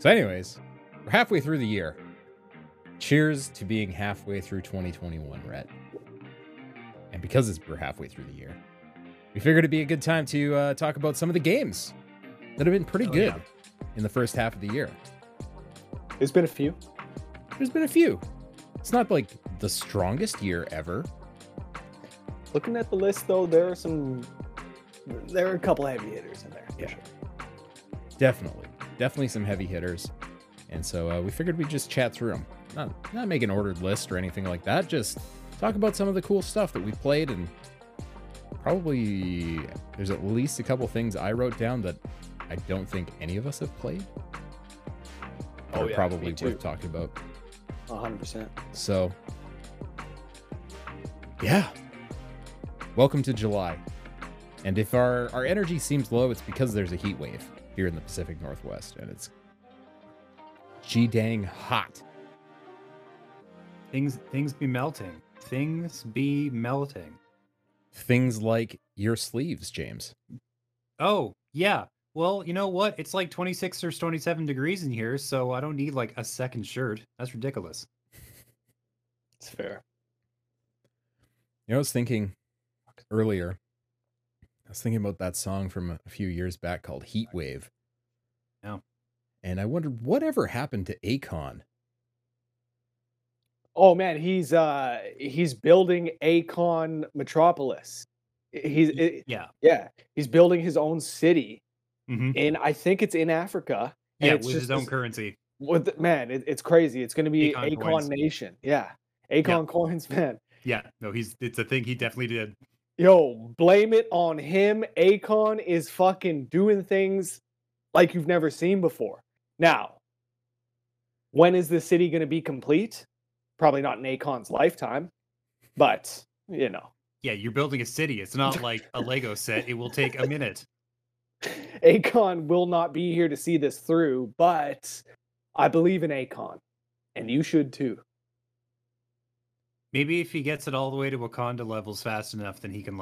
So anyways, we're halfway through the year. Cheers to being halfway through 2021, Rhett. And because we're halfway through the year, we figured it'd be a good time to talk about some of the games that have been pretty good in the first half of the year. There's been a few. There's been a few. It's not like the strongest year ever. Looking at the list, though, there are a couple heavy hitters in there. Yeah, sure. Definitely some heavy hitters. And so we figured we'd just chat through them. Not make an ordered list or anything like that. Just talk about some of the cool stuff that we played, and probably there's at least a couple things I wrote down that I don't think any of us have played. Oh, yeah, probably worth talking about. 100%. So, yeah. Welcome to July. And if our energy seems low, it's because there's a heat wave here in the Pacific Northwest, and it's g-dang hot. Things be melting. Things like your sleeves, James. Oh, yeah. Well, you know what? It's like 26 or 27 degrees in here, so I don't need like a second shirt. That's ridiculous. It's fair. You know, I was thinking earlier, about that song from a few years back called Heat Wave. Yeah. And I wondered whatever happened to Akon. Oh man, he's building Akon Metropolis. He's building his own city. Mm-hmm. And I think it's in Africa. Yeah, with his own currency. It's crazy. It's going to be Akon Nation. Yeah, Akon coins, man. Yeah, no, it's a thing he definitely did. Yo, blame it on him. Akon is fucking doing things like you've never seen before. Now, when is the city going to be complete? Probably not in Akon's lifetime, but, you know. Yeah, you're building a city. It's not like a Lego set. It will take a minute. Akon will not be here to see this through, but I believe in Akon, and you should too. Maybe if he gets it all the way to Wakanda levels fast enough, then he can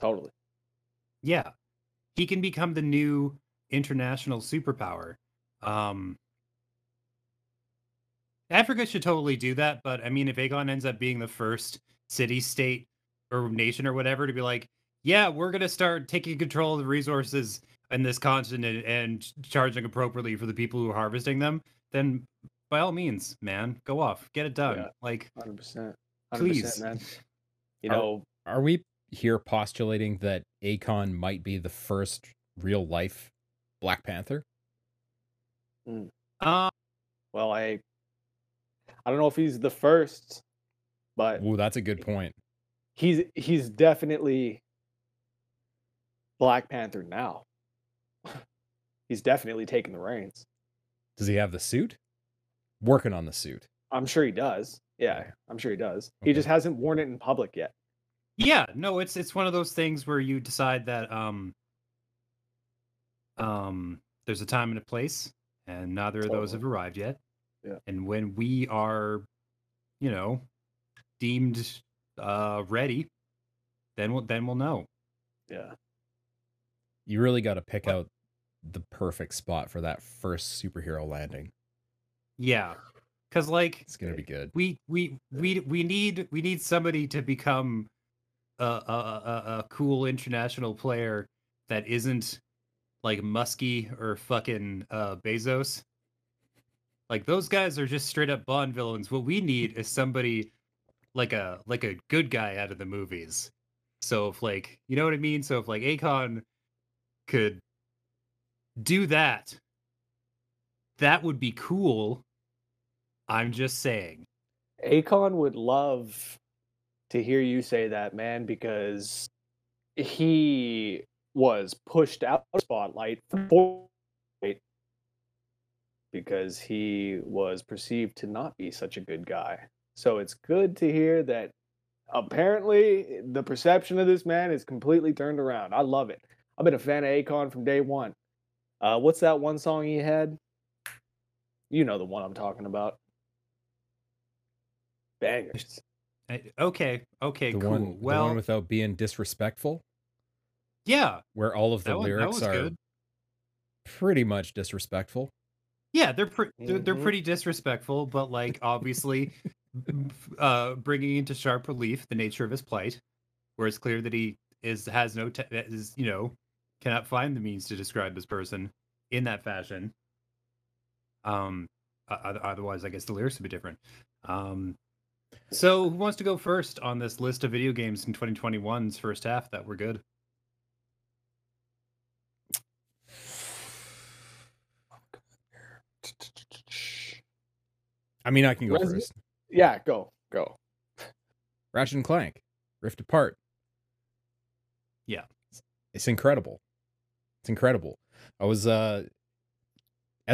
totally. Yeah, he can become the new international superpower. Africa should totally do that, but I mean, if Akon ends up being the first city, state, or nation or whatever to be like, yeah, we're going to start taking control of the resources in this continent and charging appropriately for the people who are harvesting them, then by all means, man, go off. Get it done. Yeah, 100%. Please. Man. You know, are we here postulating that Akon might be the first real-life Black Panther? Well, I don't know if he's the first, but... Ooh, that's a good point. He's definitely... Black Panther now. He's definitely taking the reins. Does he have the suit? Working on the suit. I'm sure he does. Yeah, I'm sure he does. Okay. He just hasn't worn it in public yet. Yeah, no, it's one of those things where you decide that there's a time and a place, and neither of those have arrived yet. Yeah. And when we are, you know, deemed ready, then we'll know. Yeah. You really got to pick out the perfect spot for that first superhero landing. Yeah, because it's gonna be good. We need somebody to become a cool international player that isn't like Muskie or fucking Bezos. Like those guys are just straight up Bond villains. What we need is somebody like a good guy out of the movies. So if you know what I mean. So if Akon could do that would be cool. I'm just saying Akon would love to hear you say that, man, because he was pushed out of the spotlight because he was perceived to not be such a good guy. So it's good to hear that apparently the perception of this man is completely turned around. I love it. I've been a fan of Akon from day one. What's that one song he had? You know the one I'm talking about. Bangers. Okay, cool. The one without being disrespectful? Yeah. Where all of the lyrics are pretty much disrespectful. Yeah, they're pretty disrespectful, but like obviously bringing into sharp relief the nature of his plight, where it's clear that he cannot find the means to describe this person in that fashion. Otherwise, I guess the lyrics would be different. So who wants to go first on this list of video games in 2021's first half that were good? I mean, I can go first. Yeah, go. Ratchet and Clank, Rift Apart. Yeah. It's incredible. I was, as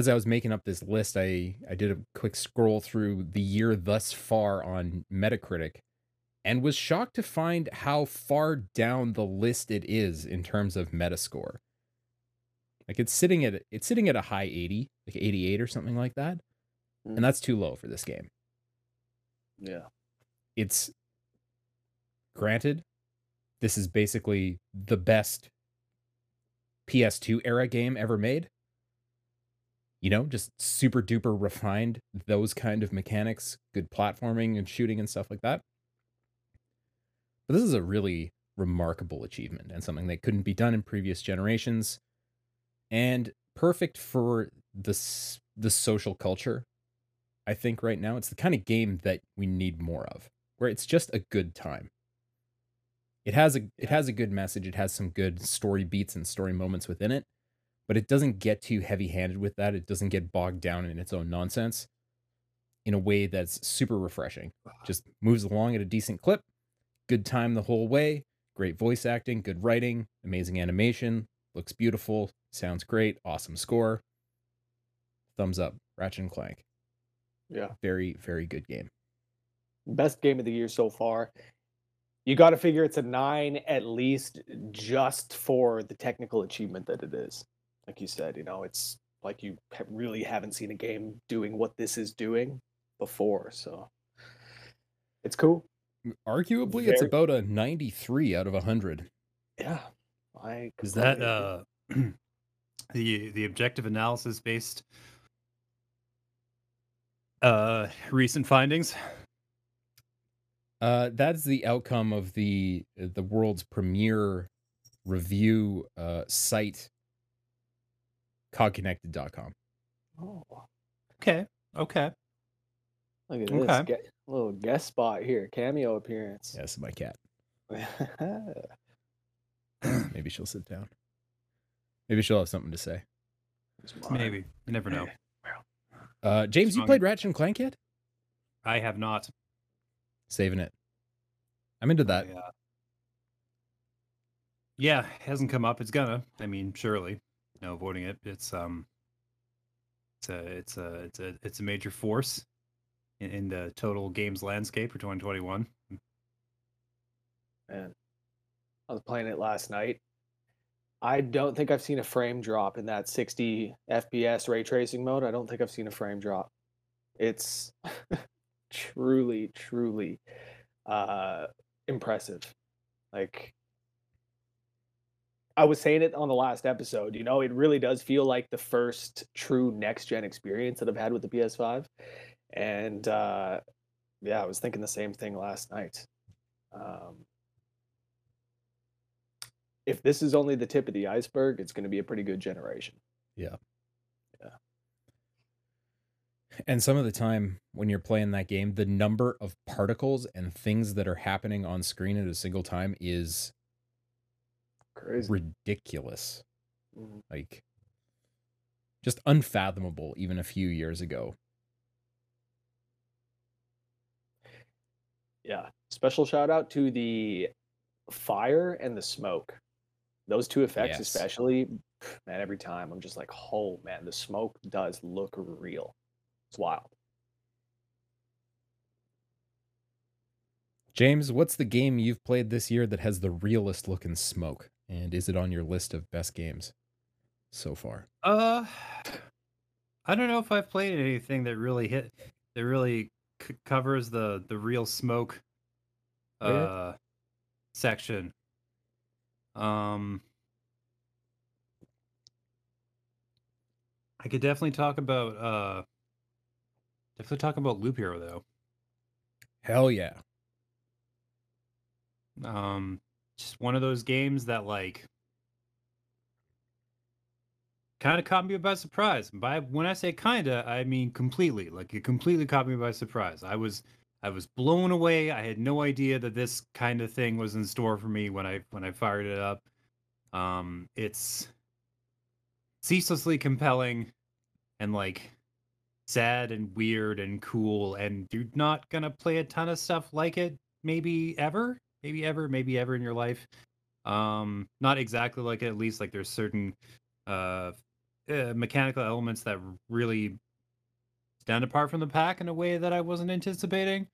I was making up this list, I did a quick scroll through the year thus far on Metacritic and was shocked to find how far down the list it is in terms of Metascore. Like it's sitting at a high 80, like 88 or something like that. And that's too low for this game. Yeah. It's granted, this is basically the best PS2 era game ever made. You know, just super duper refined, those kind of mechanics, good platforming and shooting and stuff like that. But this is a really remarkable achievement and something that couldn't be done in previous generations, and perfect for the social culture. I think right now it's the kind of game that we need more of, where it's just a good time. It has a good message. It has some good story beats and story moments within it, but it doesn't get too heavy-handed with that. It doesn't get bogged down in its own nonsense in a way that's super refreshing. Just moves along at a decent clip. Good time the whole way. Great voice acting, good writing, amazing animation, looks beautiful, sounds great, awesome score. Thumbs up, Ratchet and Clank. Yeah. Very, very good game. Best game of the year so far. You got to figure it's a 9 at least, just for the technical achievement that it is. Like you said, you know, it's like you really haven't seen a game doing what this is doing before. So it's cool. Arguably, it's about a 93 out of 100. Yeah. Is that the objective analysis based recent findings? That's the outcome of the world's premier review site, CogConnected.com. Oh, okay. Look at this little guest spot here, cameo appearance. Yes, my cat. Maybe she'll sit down. Maybe she'll have something to say. Maybe. You never know. James, you played Ratchet and Clank yet? I have not. Saving it. I'm into that. Yeah, it hasn't come up. It's gonna. I mean, surely. No avoiding it. It's a major force in the total games landscape for 2021. Man, I was playing it last night. I don't think I've seen a frame drop in that 60 FPS ray tracing mode. I don't think I've seen a frame drop. It's truly impressive. Like I was saying it on the last episode, you know, it really does feel like the first true next gen experience that I've had with the PS5. And I was thinking the same thing last night. If this is only the tip of the iceberg, it's going to be a pretty good generation. Yeah. And some of the time when you're playing that game, the number of particles and things that are happening on screen at a single time is crazy, ridiculous, like just unfathomable even a few years ago. Yeah. Special shout out to the fire and the smoke. Those two effects, yes. Especially, man, every time I'm just like, oh man, the smoke does look real. It's wild. James, what's the game you've played this year that has the realest looking smoke? And is it on your list of best games so far? I don't know if I've played anything that really covers the real smoke section. I could definitely talk about Loop Hero though. Hell yeah. Just one of those games that like kind of caught me by surprise. By when I say kinda, I mean completely. Like it completely caught me by surprise. I was blown away. I had no idea that this kind of thing was in store for me when I fired it up. It's ceaselessly compelling and like sad and weird and cool, and you're not gonna play a ton of stuff like it maybe ever in your life. Not exactly like it, at least. Like there's certain mechanical elements that really stand apart from the pack in a way that I wasn't anticipating.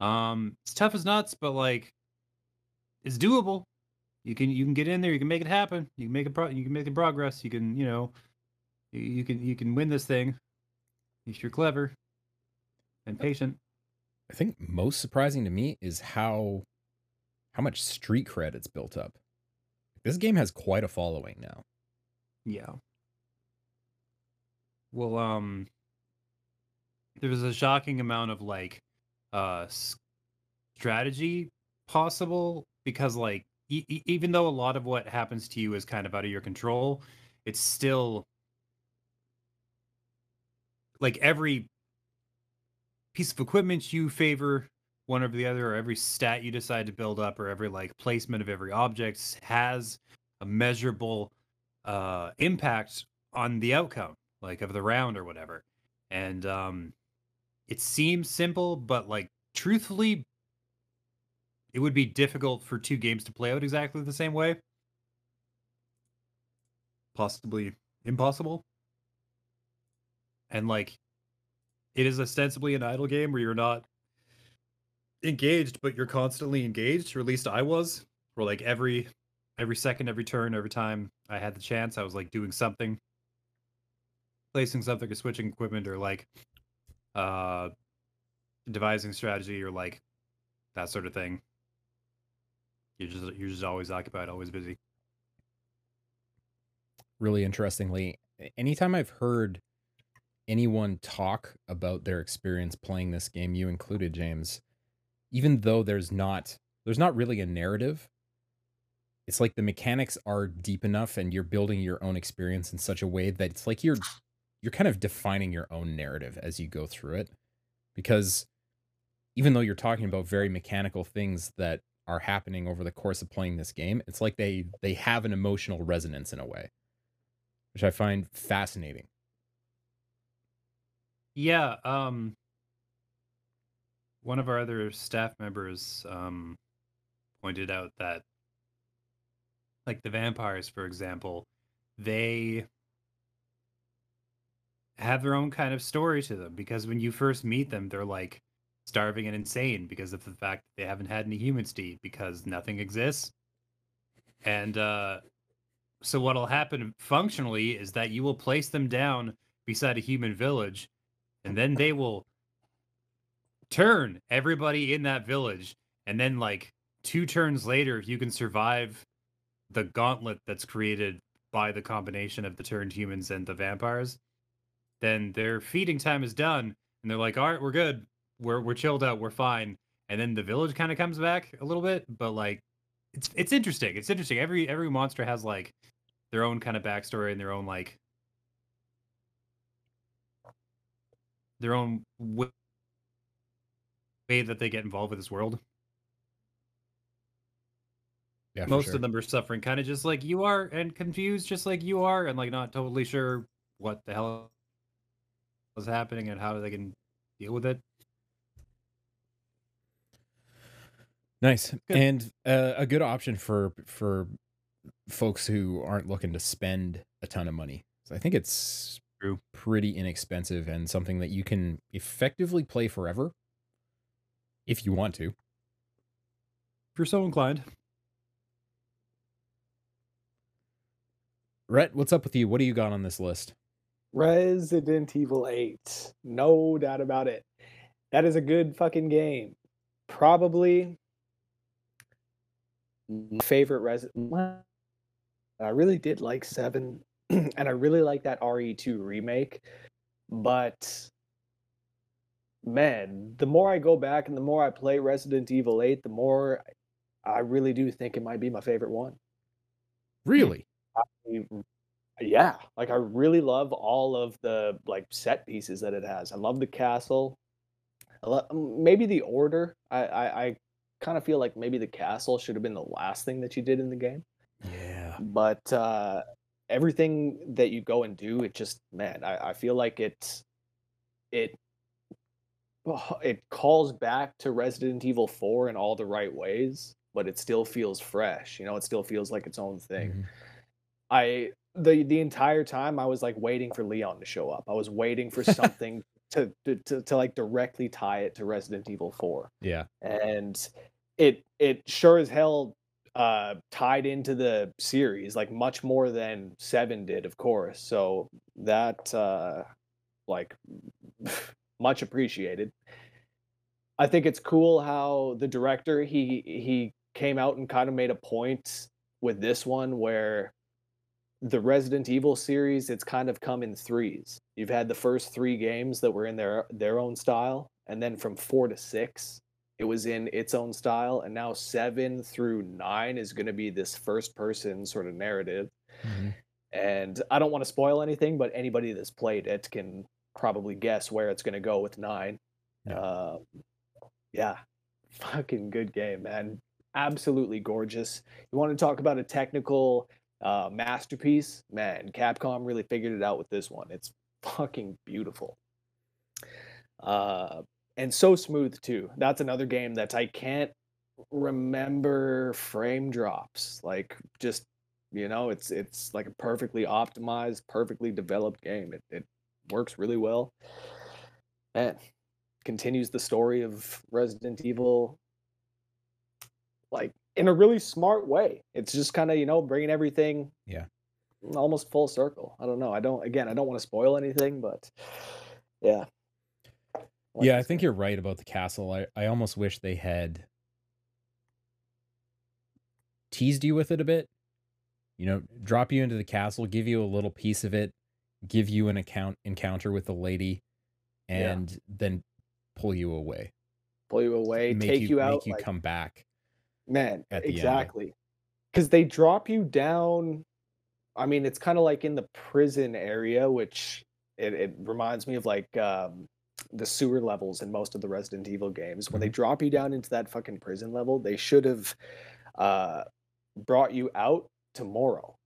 It's tough as nuts, but like it's doable. You can get in there. You can make it happen. You can make progress. You can, you can win this thing if you're clever and patient. I think most surprising to me is how much street cred it's built up. This game has quite a following now. Yeah. Well, there was a shocking amount of like strategy possible, because like, even though a lot of what happens to you is kind of out of your control, it's still like every piece of equipment you favor one over the other, or every stat you decide to build up, or every like placement of every object has a measurable impact on the outcome, like of the round or whatever. And it seems simple, but like truthfully, it would be difficult for two games to play out exactly the same way. Possibly impossible. And like, it is ostensibly an idle game where you're not engaged, but you're constantly engaged, or at least I was. Where like every second, every turn, every time I had the chance, I was like doing something. Placing something or switching equipment, or like devising strategy, or like that sort of thing. You're just always occupied, always busy. Really interestingly, anytime I've heard anyone talk about their experience playing this game, you included, James, even though there's not really a narrative, it's like the mechanics are deep enough and you're building your own experience in such a way that it's like you're kind of defining your own narrative as you go through it. Because even though you're talking about very mechanical things that are happening over the course of playing this game, it's like they have an emotional resonance in a way, which I find fascinating. Yeah. One of our other staff members pointed out that like the vampires, for example, they have their own kind of story to them, because when you first meet them, they're like starving and insane because of the fact that they haven't had any humans to eat because nothing exists. And so what'll happen functionally is that you will place them down beside a human village, and then they will turn everybody in that village, and then like two turns later, if you can survive the gauntlet that's created by the combination of the turned humans and the vampires, then their feeding time is done, and they're like, all right, we're good. We're chilled out, we're fine. And then the village kind of comes back a little bit, but like it's interesting. It's interesting. Every monster has like their own kind of backstory and their own way that they get involved with this world. Yeah, most of them are suffering kind of just like you are, and confused just like you are, and like not totally sure what the hell is happening and how they can deal with it. Nice. Good. And a good option for folks who aren't looking to spend a ton of money. So I think it's true. Pretty inexpensive, and something that you can effectively play forever if you want to. If you're so inclined. Rhett, what's up with you? What do you got on this list? Resident Evil 8. No doubt about it. That is a good fucking game. Probably my favorite Resident. I really did like 7 And I really like that RE2 remake, but man, the more I go back and the more I play Resident Evil 8, the more I really do think it might be my favorite one. Really? Yeah. Like, I really love all of the, like, set pieces that it has. I love the castle. I love, maybe the order. I kind of feel like maybe the castle should have been the last thing that you did in the game. Yeah. But everything that you go and do, it just, man, I feel like it calls back to Resident Evil 4 in all the right ways, but it still feels fresh. You know, it still feels like its own thing. Mm-hmm. The entire time I was like waiting for Leon to show up. I was waiting for something to like directly tie it to Resident Evil 4. Yeah. And it sure as hell tied into the series, like much more than 7 did, of course. So that like much appreciated. I think it's cool how the director he came out and kind of made a point with this one where the Resident Evil series, it's kind of come in threes. You've had the first 3 games that were in their own style, and then from 4 to 6 it was in its own style, and now 7 through 9 is going to be this first-person sort of narrative. Mm-hmm. And I don't want to spoil anything, but anybody that's played it can probably guess where it's going to go with 9. Yeah. Yeah, fucking good game, man. Absolutely gorgeous. You want to talk about a technical masterpiece? Man, Capcom really figured it out with this one. It's fucking beautiful. And so smooth, too. That's another game that I can't remember frame drops. Like, just, you know, it's like a perfectly optimized, perfectly developed game. It works really well. And continues the story of Resident Evil, like, in a really smart way. It's just kind of, you know, bringing everything almost full circle. I don't know. I don't want to spoil anything, but yeah. I think you're right about the castle. I almost wish they had teased you with it a bit. You know, drop you into the castle, give you a little piece of it, give you an encounter with the lady, and then pull you away. Take you out. Make you come back. Man, exactly. Because they drop you down. I mean, it's kind of like in the prison area, which it reminds me of like the sewer levels in most of the Resident Evil games. When they drop you down into that fucking prison level, they should have brought you out to Morrow.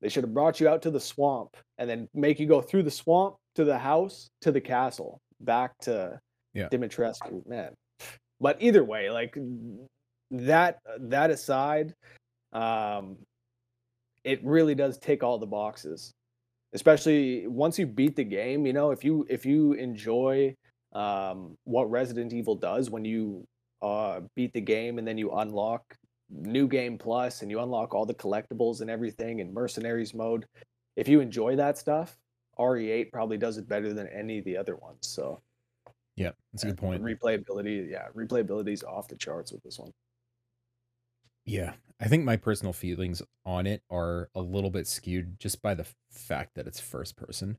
They should have brought you out to the swamp and then make you go through the swamp to the house to the castle back to Dimitrescu. Man, but either way, like that aside, it really does tick all the boxes. Especially once you beat the game, you know, if you enjoy what Resident Evil does when you beat the game and then you unlock New Game Plus and you unlock all the collectibles and everything in Mercenaries mode, if you enjoy that stuff, RE8 probably does it better than any of the other ones. So yeah, that's a good point. Replayability is off the charts with this one. Yeah, I think my personal feelings on it are a little bit skewed just by the fact that it's first person.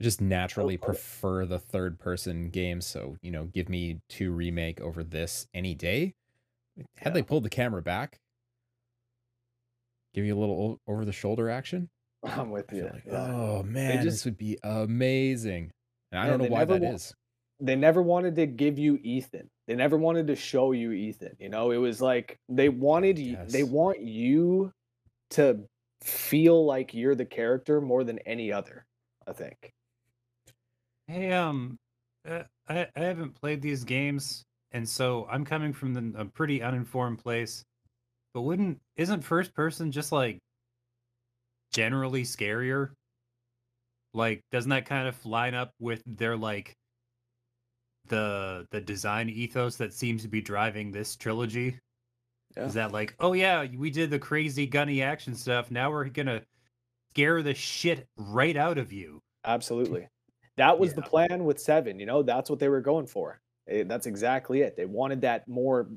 I just naturally prefer the third person game, so, you know, give me 2 remake over this any day. Had they pulled the camera back, give you a little over the shoulder action, I'm with you. Like, oh man, this would be amazing. And I don't know why that is. They never wanted to give you Ethan. They never wanted to show you Ethan. You know, it was like they wanted you. They want you to feel like you're the character more than any other, I think. Hey, I haven't played these games, and so I'm coming from a pretty uninformed place. But isn't first person just like generally scarier? Like, doesn't that kind of line up with their like the design ethos that seems to be driving this trilogy? Yeah. Is that like, oh yeah, we did the crazy gunny action stuff, now we're gonna scare the shit right out of you? Absolutely. That was the plan with 7. You know, that's what they were going for. That's exactly it. They wanted that more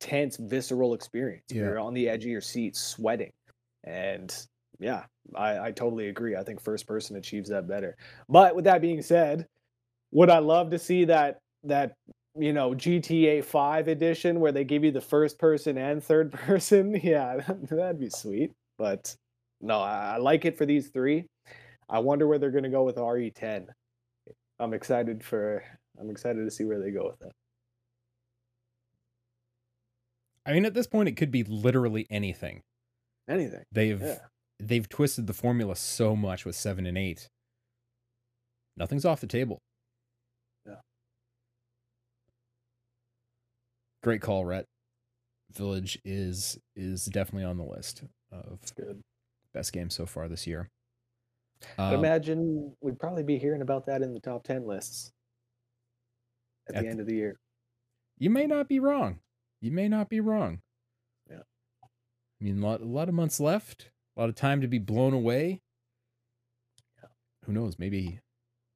tense, visceral experience. You're on the edge of your seat sweating, and yeah, I totally agree. I think first person achieves that better. But with that being said, would I love to see that you know, GTA 5 edition where they give you the first person and third person? Yeah, that'd be sweet. But no, I like it for these three. I wonder where they're going to go with RE10. I'm excited to see where they go with it. I mean, at this point, it could be literally anything. Anything. They've twisted the formula so much with 7 and 8. Nothing's off the table. Yeah. Great call, Rhett. Village is definitely on the list of best games so far this year. I imagine we'd probably be hearing about that in the top 10 lists at the end of the year. You may not be wrong. You may not be wrong. Yeah. I mean, a lot of months left, a lot of time to be blown away. Yeah. Who knows? Maybe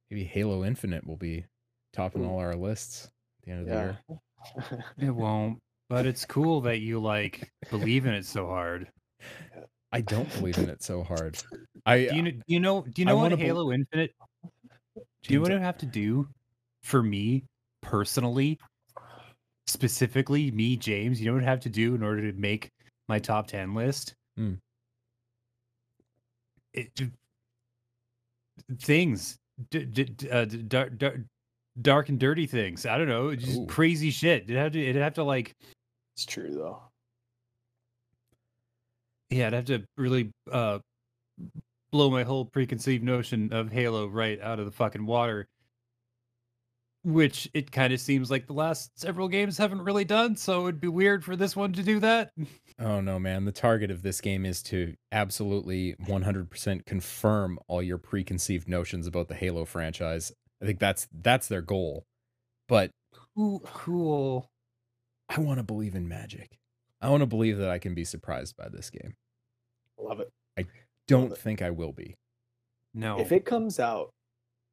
Halo Infinite will be topping all our lists at the end of the year. It won't, but it's cool that you believe in it so hard. I don't believe in it so hard. Do you know what Halo Infinite? Do you know what I have to do for me personally? Specifically, me, James, you know what I have to do in order to make my top 10 list? Dark and dirty things. I don't know, just crazy shit. It'd have to. It's true though. Yeah, I'd have to really blow my whole preconceived notion of Halo right out of the fucking water. Which it kind of seems like the last several games haven't really done, so it'd be weird for this one to do that. Oh no, man. The target of this game is to absolutely 100% confirm all your preconceived notions about the Halo franchise. I think that's their goal. But cool. I want to believe in magic. I want to believe that I can be surprised by this game. Love it. I don't think I will be. No. If it comes out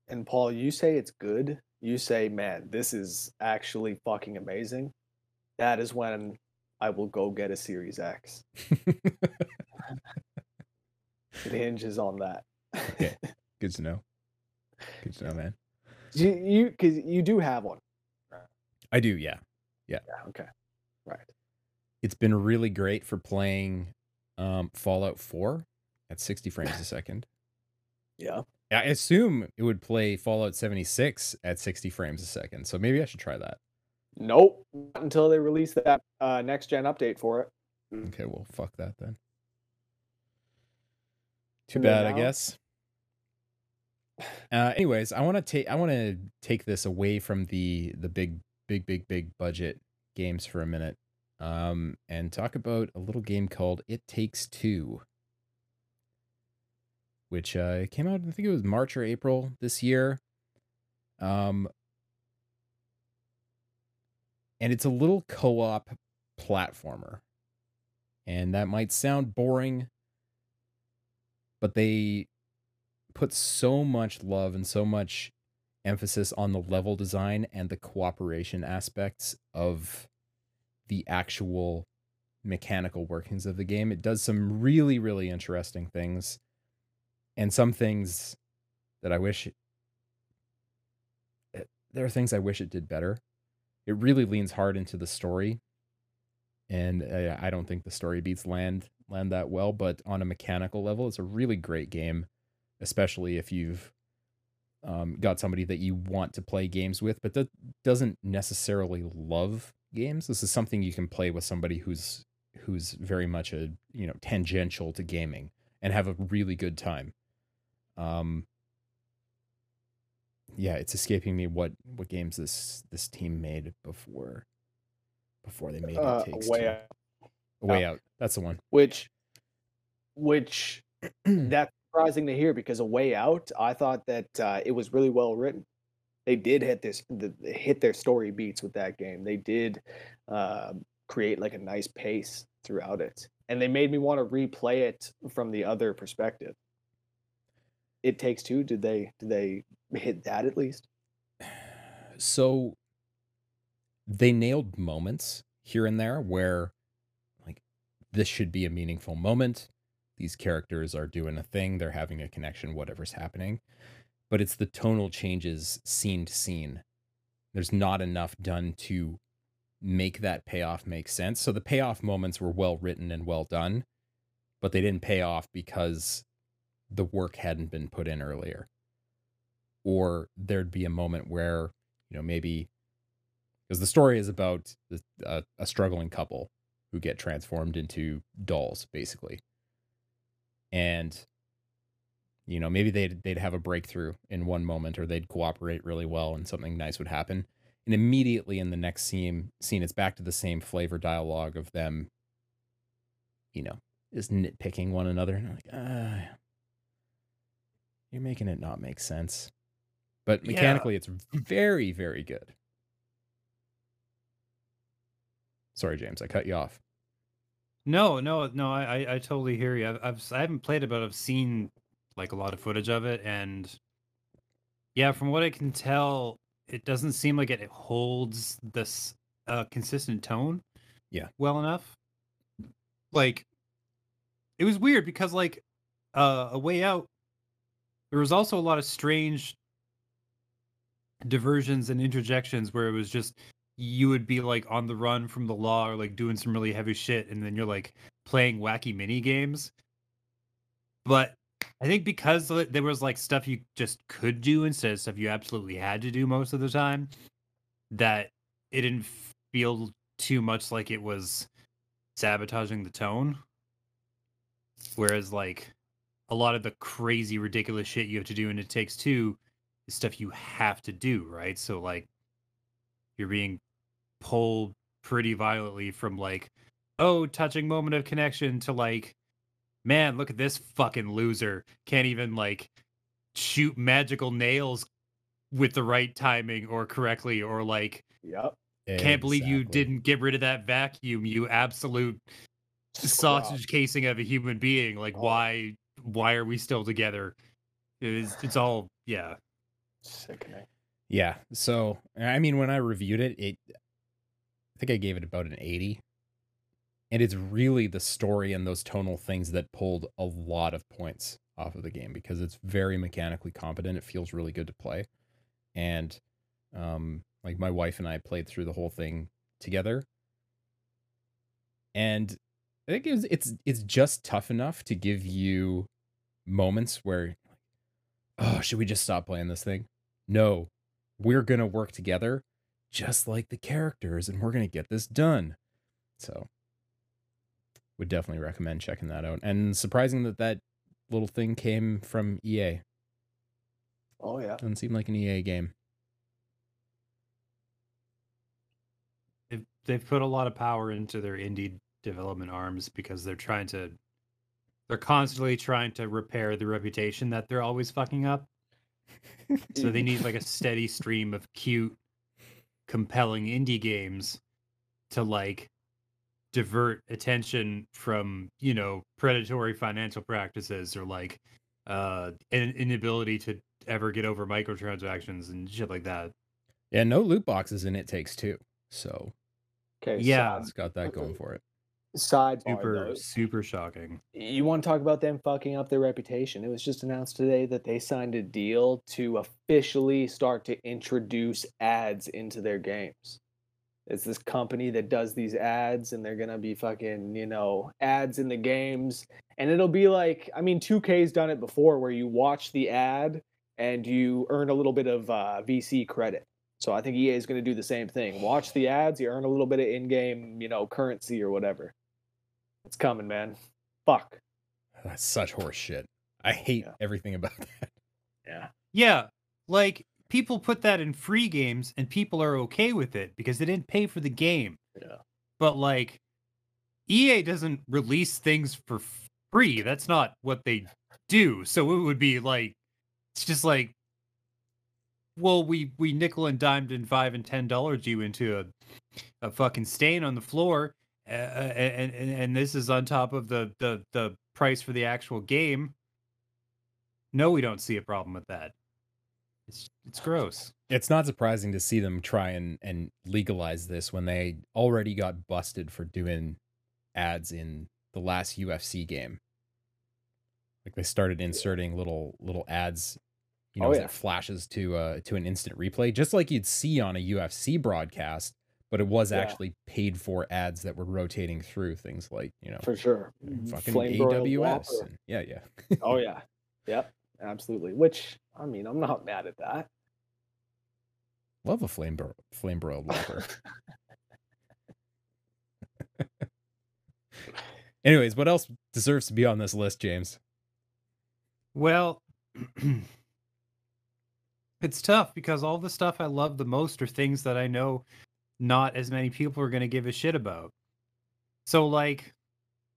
and Paul, you say it's good, you say, man, this is actually fucking amazing, that is when I will go get a Series X. It hinges on that. Okay. Good to know. Good to know, man. Because you do have one. I do, yeah. Yeah, okay. Right. It's been really great for playing Fallout 4 at 60 frames a second. Yeah. I assume it would play Fallout 76 at 60 frames a second, so maybe I should try that. Nope, not until they release that next-gen update for it. Okay, well, fuck that then. Too bad, I guess. Anyways, I want to take this away from the big budget games for a minute, and talk about a little game called It Takes Two, which came out, I think it was March or April this year. And it's a little co-op platformer. And that might sound boring, but they put so much love and so much emphasis on the level design and the cooperation aspects of the actual mechanical workings of the game. It does some really, really interesting things. And some things that I wish it did better. It really leans hard into the story. And I don't think the story beats land that well, but on a mechanical level, it's a really great game, especially if you've got somebody that you want to play games with, but that doesn't necessarily love games. This is something you can play with somebody who's very much tangential to gaming and have a really good time. It's escaping me what games this team made before they made It Takes Two. A Way Out. That's the one. Which that's surprising to hear, because A Way Out, I thought that it was really well written. They did hit their story beats with that game. They did create a nice pace throughout it. And they made me want to replay it from the other perspective. It Takes Two. Did they hit that at least? So they nailed moments here and there where this should be a meaningful moment. these characters are doing a thing, they're having a connection, whatever's happening. But it's the tonal changes scene to scene. There's not enough done to make that payoff make sense. So the payoff moments were well written and well done, but they didn't pay off because the work hadn't been put in earlier. Or there'd be a moment where, you know, maybe, because the story is about a struggling couple who get transformed into dolls, basically. And, you know, maybe they'd have a breakthrough in one moment, or they'd cooperate really well and something nice would happen. And immediately in the next scene, it's back to the same flavor dialogue of them, you know, just nitpicking one another. And I'm like, you're making it not make sense. But mechanically, yeah, it's very, very good. Sorry, James, I cut you off. No, I totally hear you. I haven't played it, but I've seen like a lot of footage of it. And yeah, from what I can tell, it doesn't seem like it holds this consistent tone. Yeah. Well enough. Like, it was weird because like A Way Out, there was also a lot of strange diversions and interjections where it was just, you would be like on the run from the law or like doing some really heavy shit, and then you're like playing wacky mini games. But I think because there was like stuff you just could do instead of stuff you absolutely had to do most of the time, that it didn't feel too much like it was sabotaging the tone. Whereas like a lot of the crazy, ridiculous shit you have to do in It Takes Two is stuff you have to do, right? So like you're being pulled pretty violently from like, oh, touching moment of connection to like, man, look at this fucking loser. Can't even like shoot magical nails with the right timing or correctly, or like, yep, can't believe you didn't get rid of that vacuum, you absolute sausage casing of a human being. Like, why are we still together? It's all, yeah. Sickening. Yeah. So, I mean, when I reviewed it, I think I gave it about an 80. And it's really the story and those tonal things that pulled a lot of points off of the game, because it's very mechanically competent. It feels really good to play. And like my wife and I played through the whole thing together. And I think it's just tough enough to give you moments where, oh, should we just stop playing this thing? No, we're going to work together just like the characters, and we're going to get this done. So, would definitely recommend checking that out. And surprising that little thing came from EA. Oh, yeah. Doesn't seem like an EA game. They've put a lot of power into their indie development arms, because they're constantly trying to repair the reputation that they're always fucking up. So they need like a steady stream of cute, compelling indie games to like divert attention from, you know, predatory financial practices, or like an inability to ever get over microtransactions and shit like that. Yeah, no loot boxes in It Takes Two. So, okay, yeah, it's got that going for it. Super shocking. You want to talk about them fucking up their reputation? It was just announced today that they signed a deal to officially start to introduce ads into their games. It's this company that does these ads, and they're going to be fucking, you know, ads in the games. And it'll be like, I mean, 2K's done it before, where you watch the ad and you earn a little bit of VC credit. So I think EA is going to do the same thing. Watch the ads, you earn a little bit of in-game, you know, currency or whatever. It's coming, man. Fuck. That's such horse shit. I hate everything about that. Yeah. Yeah. Like, people put that in free games, and people are okay with it because they didn't pay for the game. Yeah. But like, EA doesn't release things for free. That's not what they do. So it would be like, it's just like, well, we nickel and dimed in $5 and $10 you into a fucking stain on the floor, and this is on top of the price for the actual game. No, we don't see a problem with that. It's gross. It's not surprising to see them try and legalize this when they already got busted for doing ads in the last UFC game. Like they started inserting little ads, you know, as it flashes to an instant replay, just like you'd see on a UFC broadcast, but it was actually paid for ads that were rotating through things like, you know, for sure, fucking AWS. And, yep, absolutely. Which, I mean, I'm not mad at that. Love a flame broiled whopper. Anyways, what else deserves to be on this list, James? Well, it's tough because all the stuff I love the most are things that I know not as many people are going to give a shit about. So, like,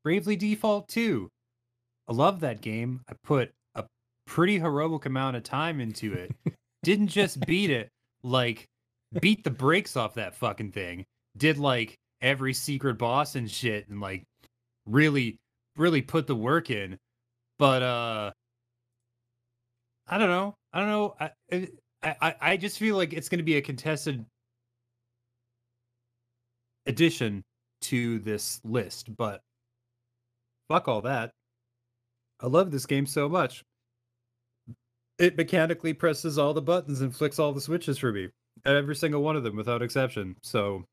Bravely Default 2. I love that game. I put a pretty heroic amount of time into it. Didn't just beat it. Like, beat the brakes off that fucking thing. Did, like, every secret boss and shit and, like, really put the work in, but I don't know. I just feel like it's going to be a contested addition to this list, but fuck all that. I love this game so much. It mechanically presses all the buttons and flicks all the switches for me, every single one of them without exception. So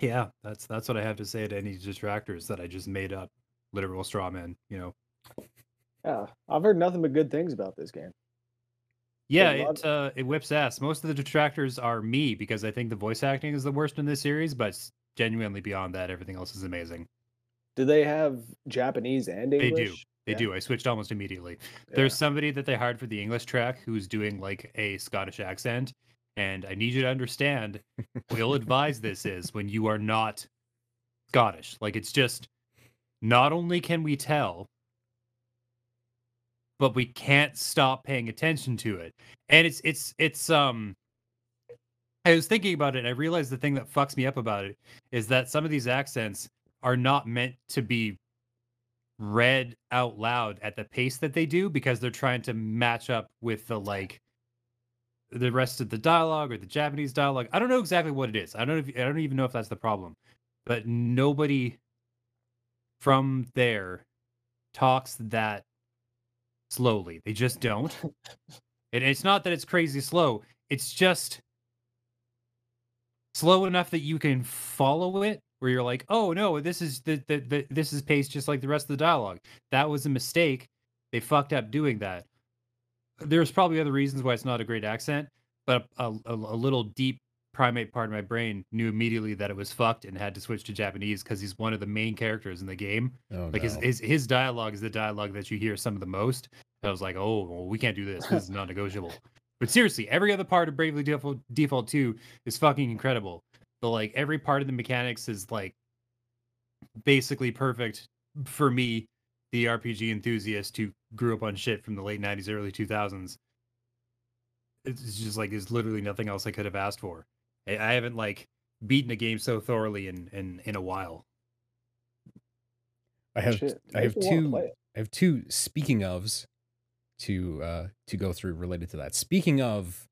yeah, that's what I have to say to any detractors that I just made up literal straw man, you know. Yeah, I've heard nothing but good things about this game. Yeah, it whips ass. Most of the detractors are me because I think the voice acting is the worst in this series, but genuinely beyond that, everything else is amazing. Do they have Japanese and English? They do. They do. I switched almost immediately. Yeah. There's somebody that they hired for the English track who's doing like a Scottish accent. And I need you to understand, we'll advise this is when you are not Scottish. Like, it's just, not only can we tell, but we can't stop paying attention to it. And it's I was thinking about it, and I realized the thing that fucks me up about it is that some of these accents are not meant to be read out loud at the pace that they do because they're trying to match up with the, like, the rest of the dialogue or the Japanese dialogue. I don't know exactly what it is. I don't even know if that's the problem, but nobody from there talks that slowly. They just don't. And it's not that it's crazy slow. It's just slow enough that you can follow it where you're like, oh no, this is this is paced just like the rest of the dialogue. That was a mistake. They fucked up doing that. There's probably other reasons why it's not a great accent, but a little deep primate part of my brain knew immediately that it was fucked and had to switch to Japanese because he's one of the main characters in the game. Oh, like, no. His dialogue is the dialogue that you hear some of the most. And I was like, oh, well, we can't do this. This is non-negotiable. But seriously, every other part of Bravely Default 2 is fucking incredible. But, like, every part of the mechanics is, like, basically perfect for me, the RPG enthusiast who grew up on shit from the late 90s, early 2000s. It's just like, there's literally nothing else I could have asked for. I haven't, like, beaten a game so thoroughly in a while. I have two speaking ofs to go through related to that. Speaking of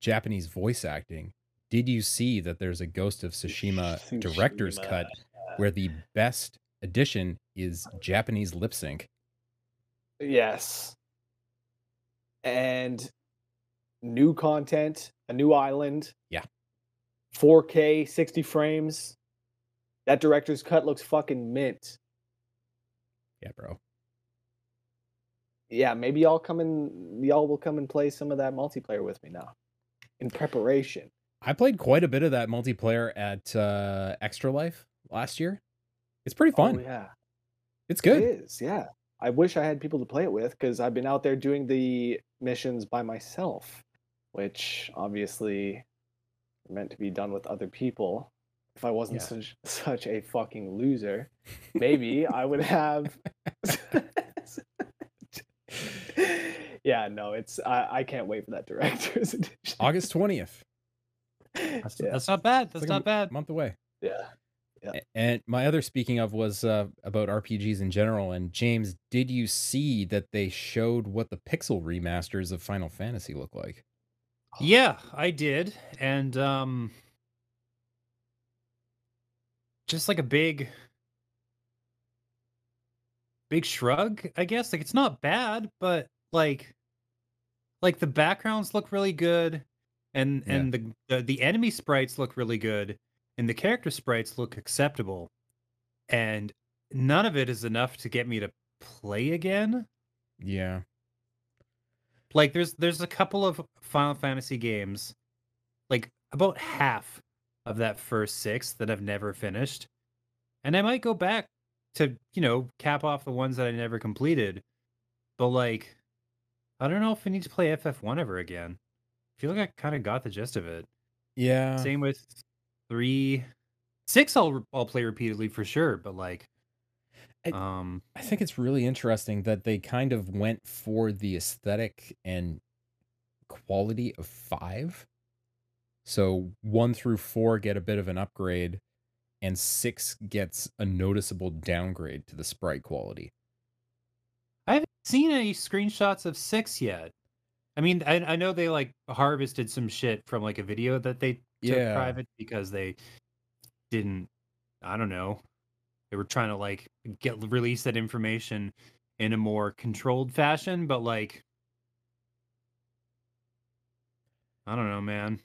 Japanese voice acting, did you see that there's a Ghost of Tsushima director's cut where the best addition is Japanese lip sync? Yes. And new content, a new island. Yeah. 4K, 60 frames. That director's cut looks fucking mint. Yeah, bro. Yeah, maybe y'all will come and play some of that multiplayer with me now. In preparation. I played quite a bit of that multiplayer at Extra Life last year. It's pretty fun. Oh, yeah. It's good. It is, yeah. I wish I had people to play it with because I've been out there doing the missions by myself, which obviously meant to be done with other people. If I wasn't such a fucking loser, maybe I would have. Yeah, no, it's I can't wait for that director's edition. August 20th. That's not bad. That's like not bad. Month away. Yeah. Yeah. And my other speaking of was about RPGs in general. And James, did you see that they showed what the pixel remasters of Final Fantasy look like? Yeah, I did. And just like a big big shrug, I guess. Like, it's not bad, but like the backgrounds look really good, and the enemy sprites look really good, and the character sprites look acceptable, and none of it is enough to get me to play again. Yeah. Like, there's a couple of Final Fantasy games, like about half of that first six that I've never finished, and I might go back to, you know, cap off the ones that I never completed, but like, I don't know if I need to play FF1 ever again. I feel like I kind of got the gist of it. Yeah. Same with 3, 6. I'll play repeatedly for sure, but like, I think it's really interesting that they kind of went for the aesthetic and quality of 5. So 1 through 4 get a bit of an upgrade, and 6 gets a noticeable downgrade to the sprite quality. I haven't seen any screenshots of 6 yet. I mean, I know they like harvested some shit from like a video that they took private, because they didn't, I don't know, they were trying to like release that information in a more controlled fashion, but like, I don't know, man.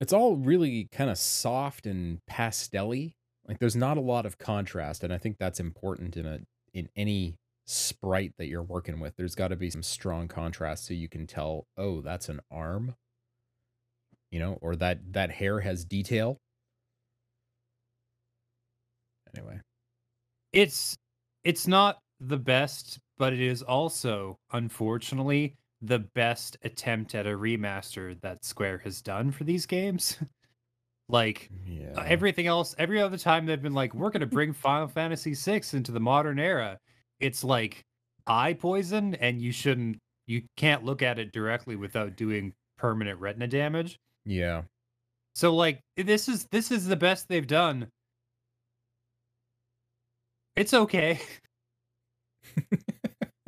It's all really kind of soft and pastel-y. Like, there's not a lot of contrast, and I think that's important in any sprite that you're working with. There's got to be some strong contrast so you can tell, oh, that's an arm, you know, or that hair has detail. Anyway, it's not the best, but it is also, unfortunately, the best attempt at a remaster that Square has done for these games. Like, everything else, every other time they've been like, we're going to bring Final Fantasy VI into the modern era, it's like eye poison, and you can't look at it directly without doing permanent retina damage. Yeah. So like, this is the best they've done. It's okay.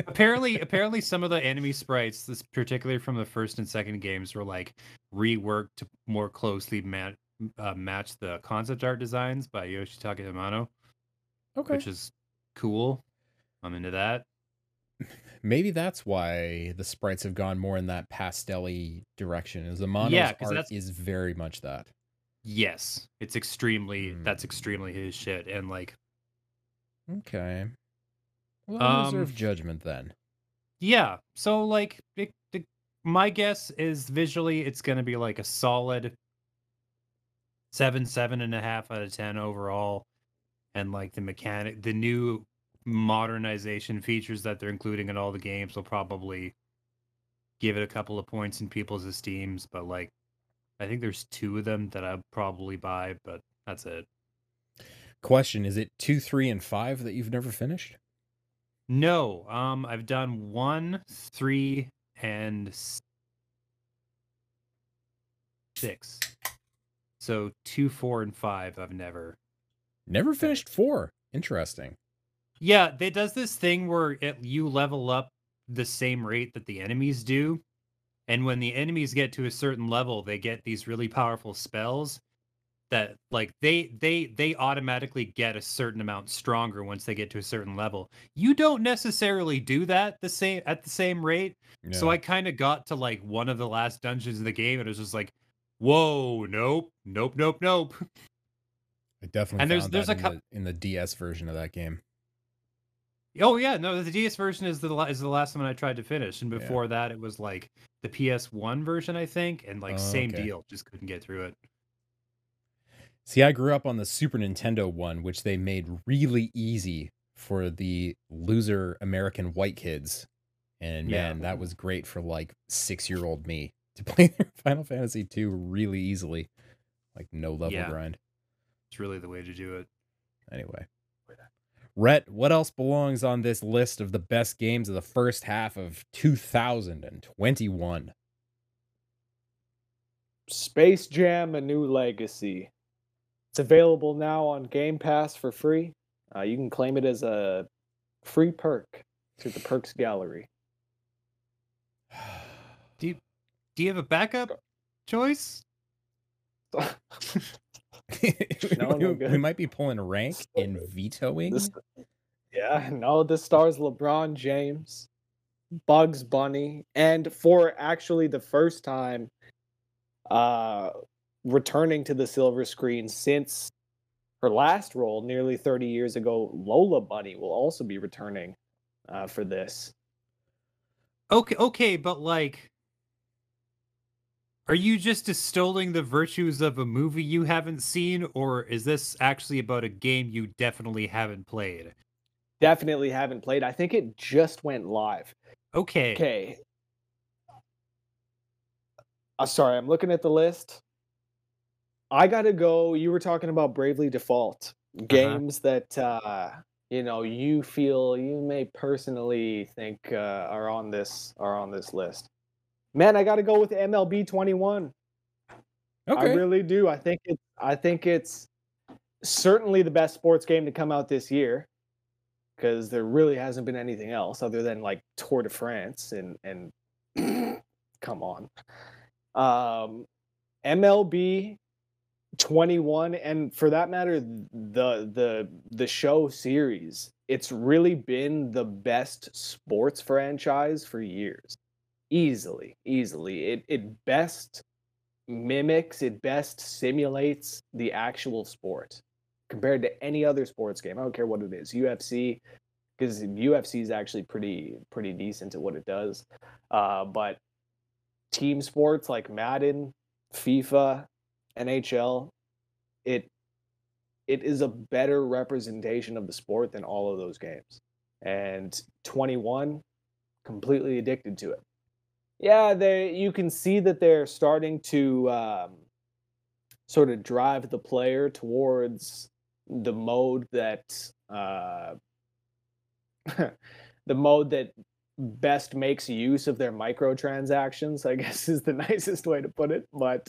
Apparently, some of the enemy sprites, this particularly from the first and second games, were like reworked to more closely match the concept art designs by Yoshitaka Amano. Okay, which is cool. I'm into that. Maybe that's why the sprites have gone more in that pastel-y direction. Is Amano's art is very much that. Yes, it's extremely. That's extremely his shit, and like. Okay. Well, reserve judgment then. Yeah. So like, my guess is visually it's going to be like a solid 7.5 out of 10 overall. And like the new modernization features that they're including in all the games will probably give it a couple of points in people's esteems. But like, I think there's 2 of them that I'll probably buy, but that's it. Question, is it 2, 3, and 5 that you've never finished? No, I've done 1, 3, and 6. So 2, 4, and 5 I've never finished 4. Interesting. Yeah, it does this thing where you level up the same rate that the enemies do. And when the enemies get to a certain level, they get these really powerful spells that like they automatically get a certain amount stronger once they get to a certain level. You don't necessarily do that at the same rate. No. So I kind of got to like one of the last dungeons in the game, and it was just like, whoa, nope. I definitely and found there's that a in the DS version of that game. Oh yeah, no, the DS version is the last one I tried to finish, and before that it was like the PS1 version, I think, and like same deal, just couldn't get through it. See, I grew up on the Super Nintendo one, which they made really easy for the loser American white kids. And man, that was great for like 6-year-old me to play Final Fantasy 2 really easily. Like no level grind. It's really the way to do it. Anyway. Rhett, what else belongs on this list of the best games of the first half of 2021? Space Jam: A New Legacy. It's available now on Game Pass for free. You can claim it as a free perk through the perks gallery. Do you have a backup choice? No, we might be pulling rank and vetoing. This, Yeah, no, this stars LeBron James, Bugs Bunny, and for actually the first time returning to the silver screen since her last role nearly 30 years ago, Lola Bunny will also be returning for this. Okay, but like, are you just extolling the virtues of a movie you haven't seen, or is this actually about a game you definitely haven't played? Definitely haven't played. I think it just went live. Okay. Sorry, I'm looking at the list. I gotta go. You were talking about Bravely Default. Games that, you know, you feel you may personally think are on this list. Man, I gotta go with MLB 21. Okay. I really do. I think it's certainly the best sports game to come out this year, because there really hasn't been anything else other than like Tour de France and come on. MLB 21, and for that matter, the show series. It's really been the best sports franchise for years. Easily. It best mimics, it best simulates the actual sport compared to any other sports game. I don't care what it is. UFC, because UFC is actually pretty decent at what it does. But team sports like Madden, FIFA, NHL, it is a better representation of the sport than all of those games. And 21, completely addicted to it. Yeah, you can see that they're starting to sort of drive the player towards the mode that the mode that best makes use of their microtransactions, I guess, is the nicest way to put it. But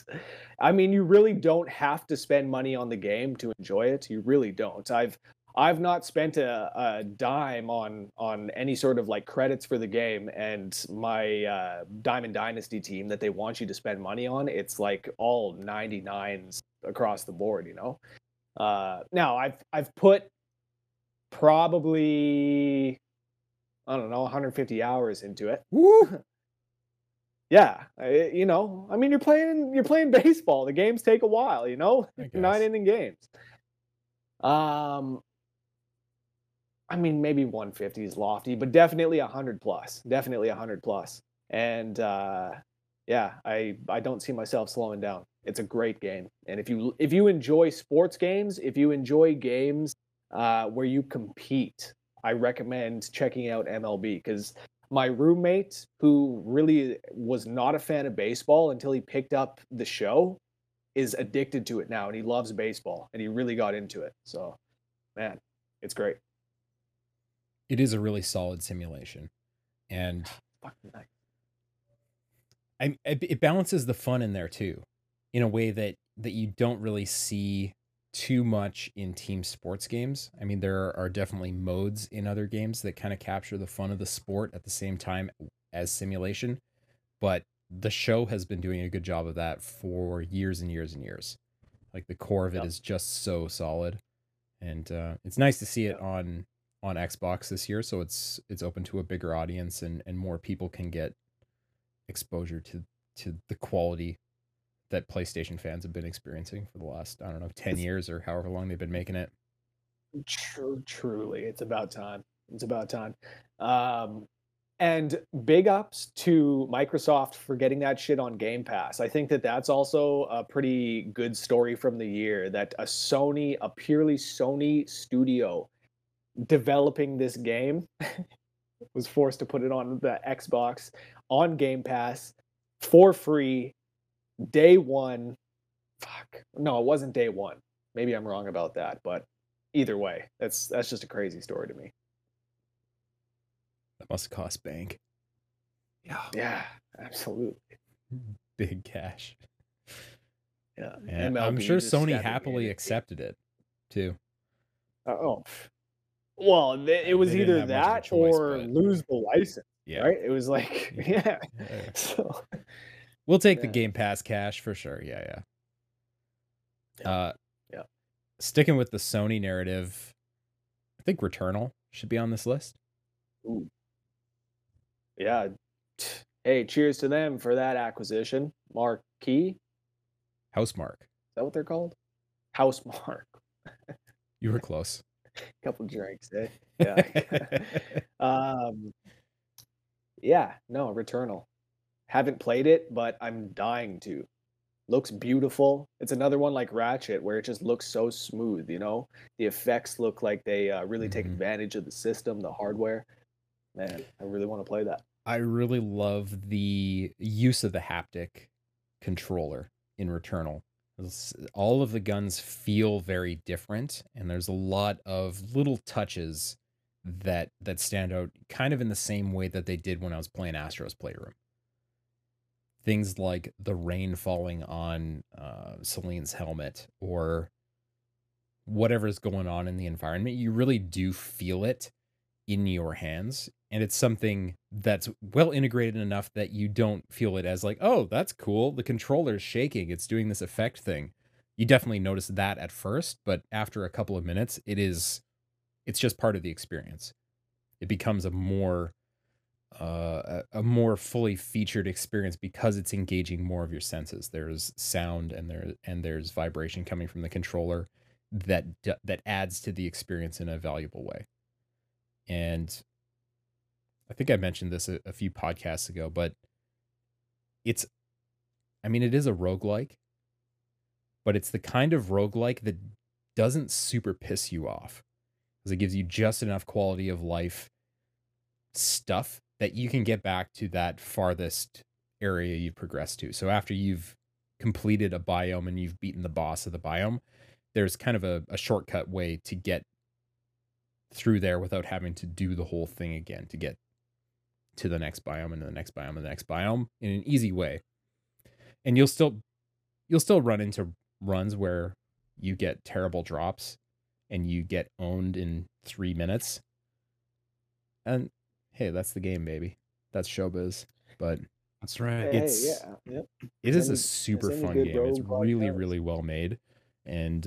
I mean, you really don't have to spend money on the game to enjoy it. You really don't. I've not spent a dime on any sort of like credits for the game, and my Diamond Dynasty team that they want you to spend money on, it's like all 99s across the board, you know. Now I've put probably, I don't know, 150 hours into it. Woo! Yeah, you know, I mean, you're playing baseball. The games take a while, you know, 9-inning games. I mean, maybe 150 is lofty, but definitely 100 plus. And yeah, I don't see myself slowing down. It's a great game. And if you enjoy sports games, if you enjoy games where you compete, I recommend checking out MLB, because my roommate, who really was not a fan of baseball until he picked up The Show, is addicted to it now, and he loves baseball, and he really got into it. So, man, it's great. It is a really solid simulation, and it balances the fun in there too, in a way that you don't really see too much in team sports games. I mean, there are definitely modes in other games that kind of capture the fun of the sport at the same time as simulation, but The Show has been doing a good job of that for years and years and years. Like, the core of it is just so solid, and it's nice to see it on Xbox this year, so it's open to a bigger audience, and more people can get exposure to the quality that PlayStation fans have been experiencing for the last, I don't know, 10 years or however long they've been making it. Truly, it's about time. And big ups to Microsoft for getting that shit on Game Pass. I think that that's also a pretty good story from the year, that a purely Sony studio developing this game was forced to put it on the Xbox on Game Pass for free day one. Fuck. No, it wasn't day one. Maybe I'm wrong about that, but either way, that's just a crazy story to me. That must cost bank. Yeah, absolutely. Big cash. Yeah. And I'm sure Sony happily accepted it too. Oh. Well, it was either that choice, or lose the license, right? It was like, So, we'll take the Game Pass cash for sure. Yeah. Sticking with the Sony narrative, I think Returnal should be on this list. Ooh. Yeah. Hey, cheers to them for that acquisition. Marquee? Housemarque. Is that what they're called? Housemarque. You were close. A couple drinks, eh? Yeah. Yeah, no, Returnal. Haven't played it, but I'm dying to. Looks beautiful. It's another one like Ratchet where it just looks so smooth, you know? The effects look like they really take advantage of the system, the hardware. Man, I really want to play that. I really love the use of the haptic controller in Returnal. All of the guns feel very different, and there's a lot of little touches that stand out, kind of in the same way that they did when I was playing Astro's Playroom. Things like the rain falling on Celine's helmet, or whatever's going on in the environment, you really do feel it in your hands. And it's something that's well integrated enough that you don't feel it as like, oh, that's cool, the controller's shaking, it's doing this effect thing. You definitely notice that at first, but after a couple of minutes, it's just part of the experience. It becomes a more fully featured experience because it's engaging more of your senses. There's sound and there's vibration coming from the controller that adds to the experience in a valuable way. And I think I mentioned this a few podcasts ago, but it is a roguelike, but it's the kind of roguelike that doesn't super piss you off, because it gives you just enough quality of life stuff that you can get back to that farthest area you've progressed to. So after you've completed a biome and you've beaten the boss of the biome, there's kind of a shortcut way to get through there without having to do the whole thing again to get to the next biome and the next biome and the next biome in an easy way. And you'll still run into runs where you get terrible drops and you get owned in 3 minutes. And hey, that's the game, baby. That's showbiz. But that's right. It is a super fun game. It's really, really well made. And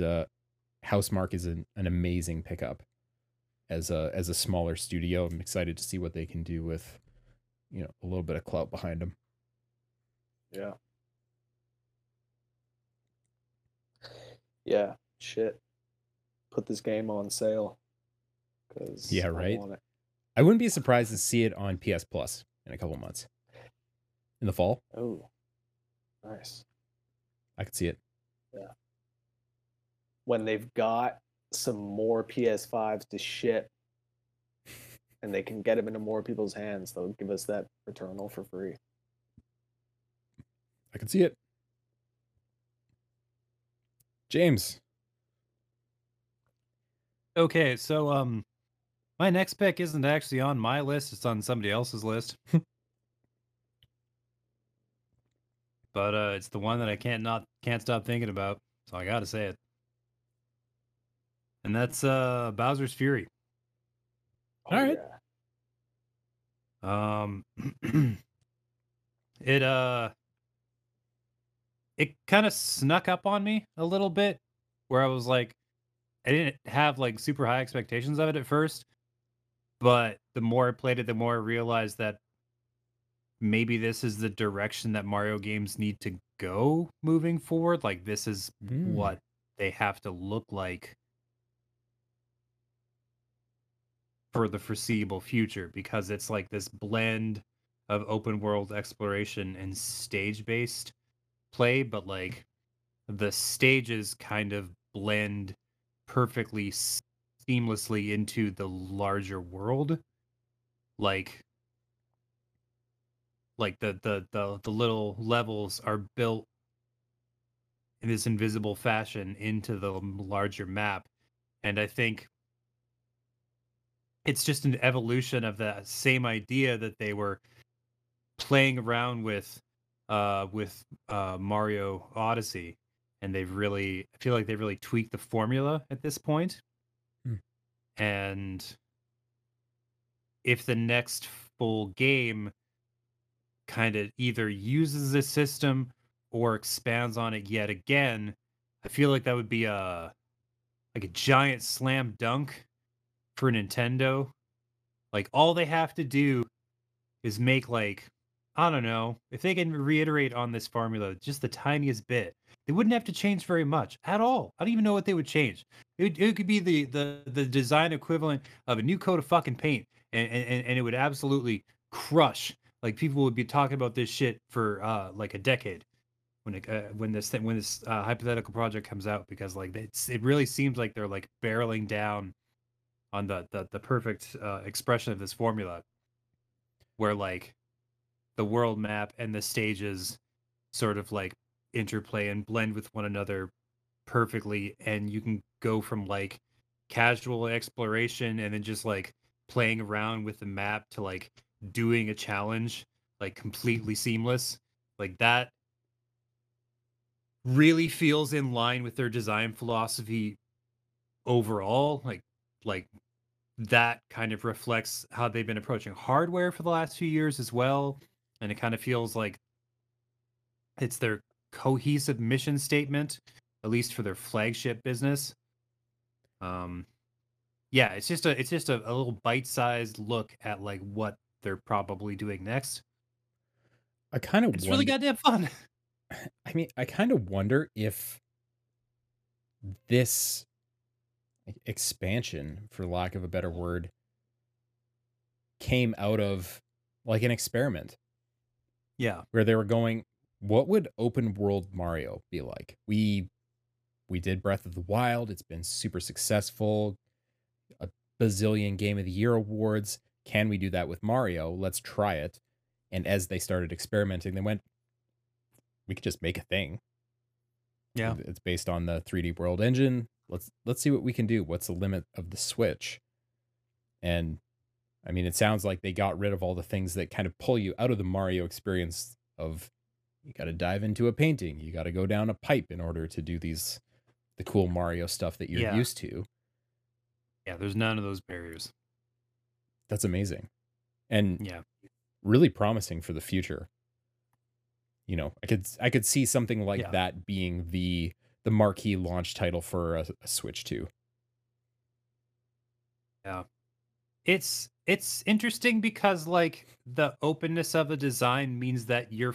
Housemarque is an amazing pickup as a smaller studio. I'm excited to see what they can do with, a little bit of clout behind them. Yeah. Yeah. Shit. Put this game on sale. Yeah, right. I wouldn't be surprised to see it on PS Plus in a couple months. In the fall. Oh, nice. I could see it. Yeah. When they've got some more PS5s to ship and they can get them into more people's hands, they'll give us that Returnal for free. I can see it. James. Okay, so my next pick isn't actually on my list, it's on somebody else's list. But it's the one that I can't stop thinking about, so I gotta say it. And that's Bowser's Fury. Oh, all right. Yeah. It kind of snuck up on me a little bit, where I was like, I didn't have like super high expectations of it at first. But the more I played it, the more I realized that maybe this is the direction that Mario games need to go moving forward. Like, this is what they have to look like for the foreseeable future, because it's like this blend of open world exploration and stage-based play, but like the stages kind of blend perfectly seamlessly into the larger world. Like the little levels are built in this invisible fashion into the larger map. And I think it's just an evolution of that same idea that they were playing around with Mario Odyssey. And I feel like they've really tweaked the formula at this point. And if the next full game kind of either uses this system or expands on it yet again, I feel like that would be a giant slam dunk for Nintendo Like, all they have to do is make, like, I don't know, if they can reiterate on this formula just the tiniest bit, they wouldn't have to change very much at all. I don't even know what they would change. It could be the design equivalent of a new coat of fucking paint, and it would absolutely crush. Like, people would be talking about this shit for like a decade when this hypothetical project comes out, because like it really seems like they're like barreling down on the perfect expression of this formula, where like the world map and the stages sort of like interplay and blend with one another perfectly, and you can go from like casual exploration and then just like playing around with the map to like doing a challenge, like completely seamless. Like, that really feels in line with their design philosophy overall. Like that kind of reflects how they've been approaching hardware for the last few years as well. And it kind of feels like it's their cohesive mission statement, at least for their flagship business. Yeah, it's just a little bite-sized look at like what they're probably doing next. It's really goddamn fun. I mean, I kind of wonder if this expansion, for lack of a better word, came out of like an experiment. Yeah. Where they were going, what would open world Mario be like? We did Breath of the Wild. It's been super successful. A bazillion Game of the Year awards. Can we do that with Mario? Let's try it. And as they started experimenting, they went, we could just make a thing. Yeah. It's based on the 3D World engine. Let's see what we can do. What's the limit of the Switch? And I mean, it sounds like they got rid of all the things that kind of pull you out of the Mario experience of, you got to dive into a painting. You got to go down a pipe in order to do the cool Mario stuff that you're used to. Yeah. There's none of those barriers. That's amazing. And yeah, really promising for the future. You know, I could see something like that being the marquee launch title for a Switch 2. Yeah. It's interesting because like the openness of the design means that you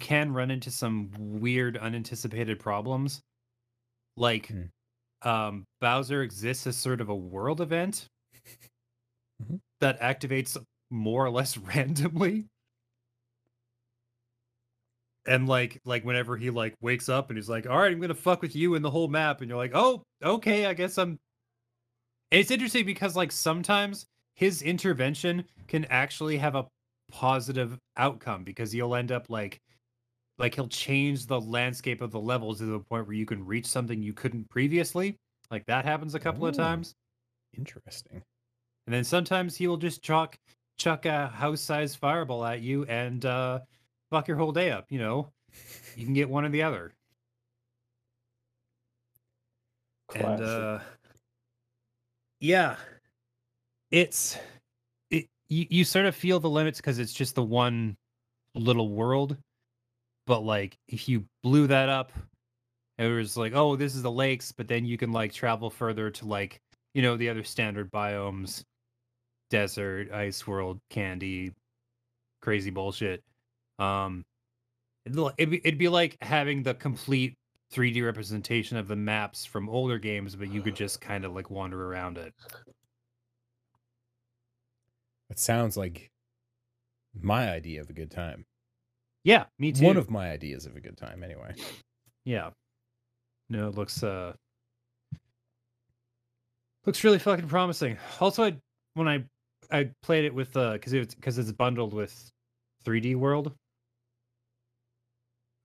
can run into some weird unanticipated problems. Like Bowser exists as sort of a world event that activates more or less randomly. And like whenever he like wakes up and he's like, all right, I'm going to fuck with you and the whole map. And you're like, oh, okay, I guess I'm. And it's interesting because like sometimes his intervention can actually have a positive outcome, because you'll end up like he'll change the landscape of the levels to the point where you can reach something you couldn't previously. Like, that happens a couple of times. Interesting. And then sometimes he will just chuck a house-sized fireball at you and fuck your whole day up, you know. You can get one or the other. Classic. And yeah, you sort of feel the limits because it's just the one little world. But like, if you blew that up, it was like, oh, this is the lakes, but then you can like travel further to like, you know, the other standard biomes, desert, ice world, candy, crazy bullshit. It'd be like having the complete 3D representation of the maps from older games, but you could just kind of like wander around it. It sounds like my idea of a good time. Yeah, me too. One of my ideas of a good time, anyway. Yeah. No, it looks really fucking promising. Also, when I played it with because it's bundled with 3D World.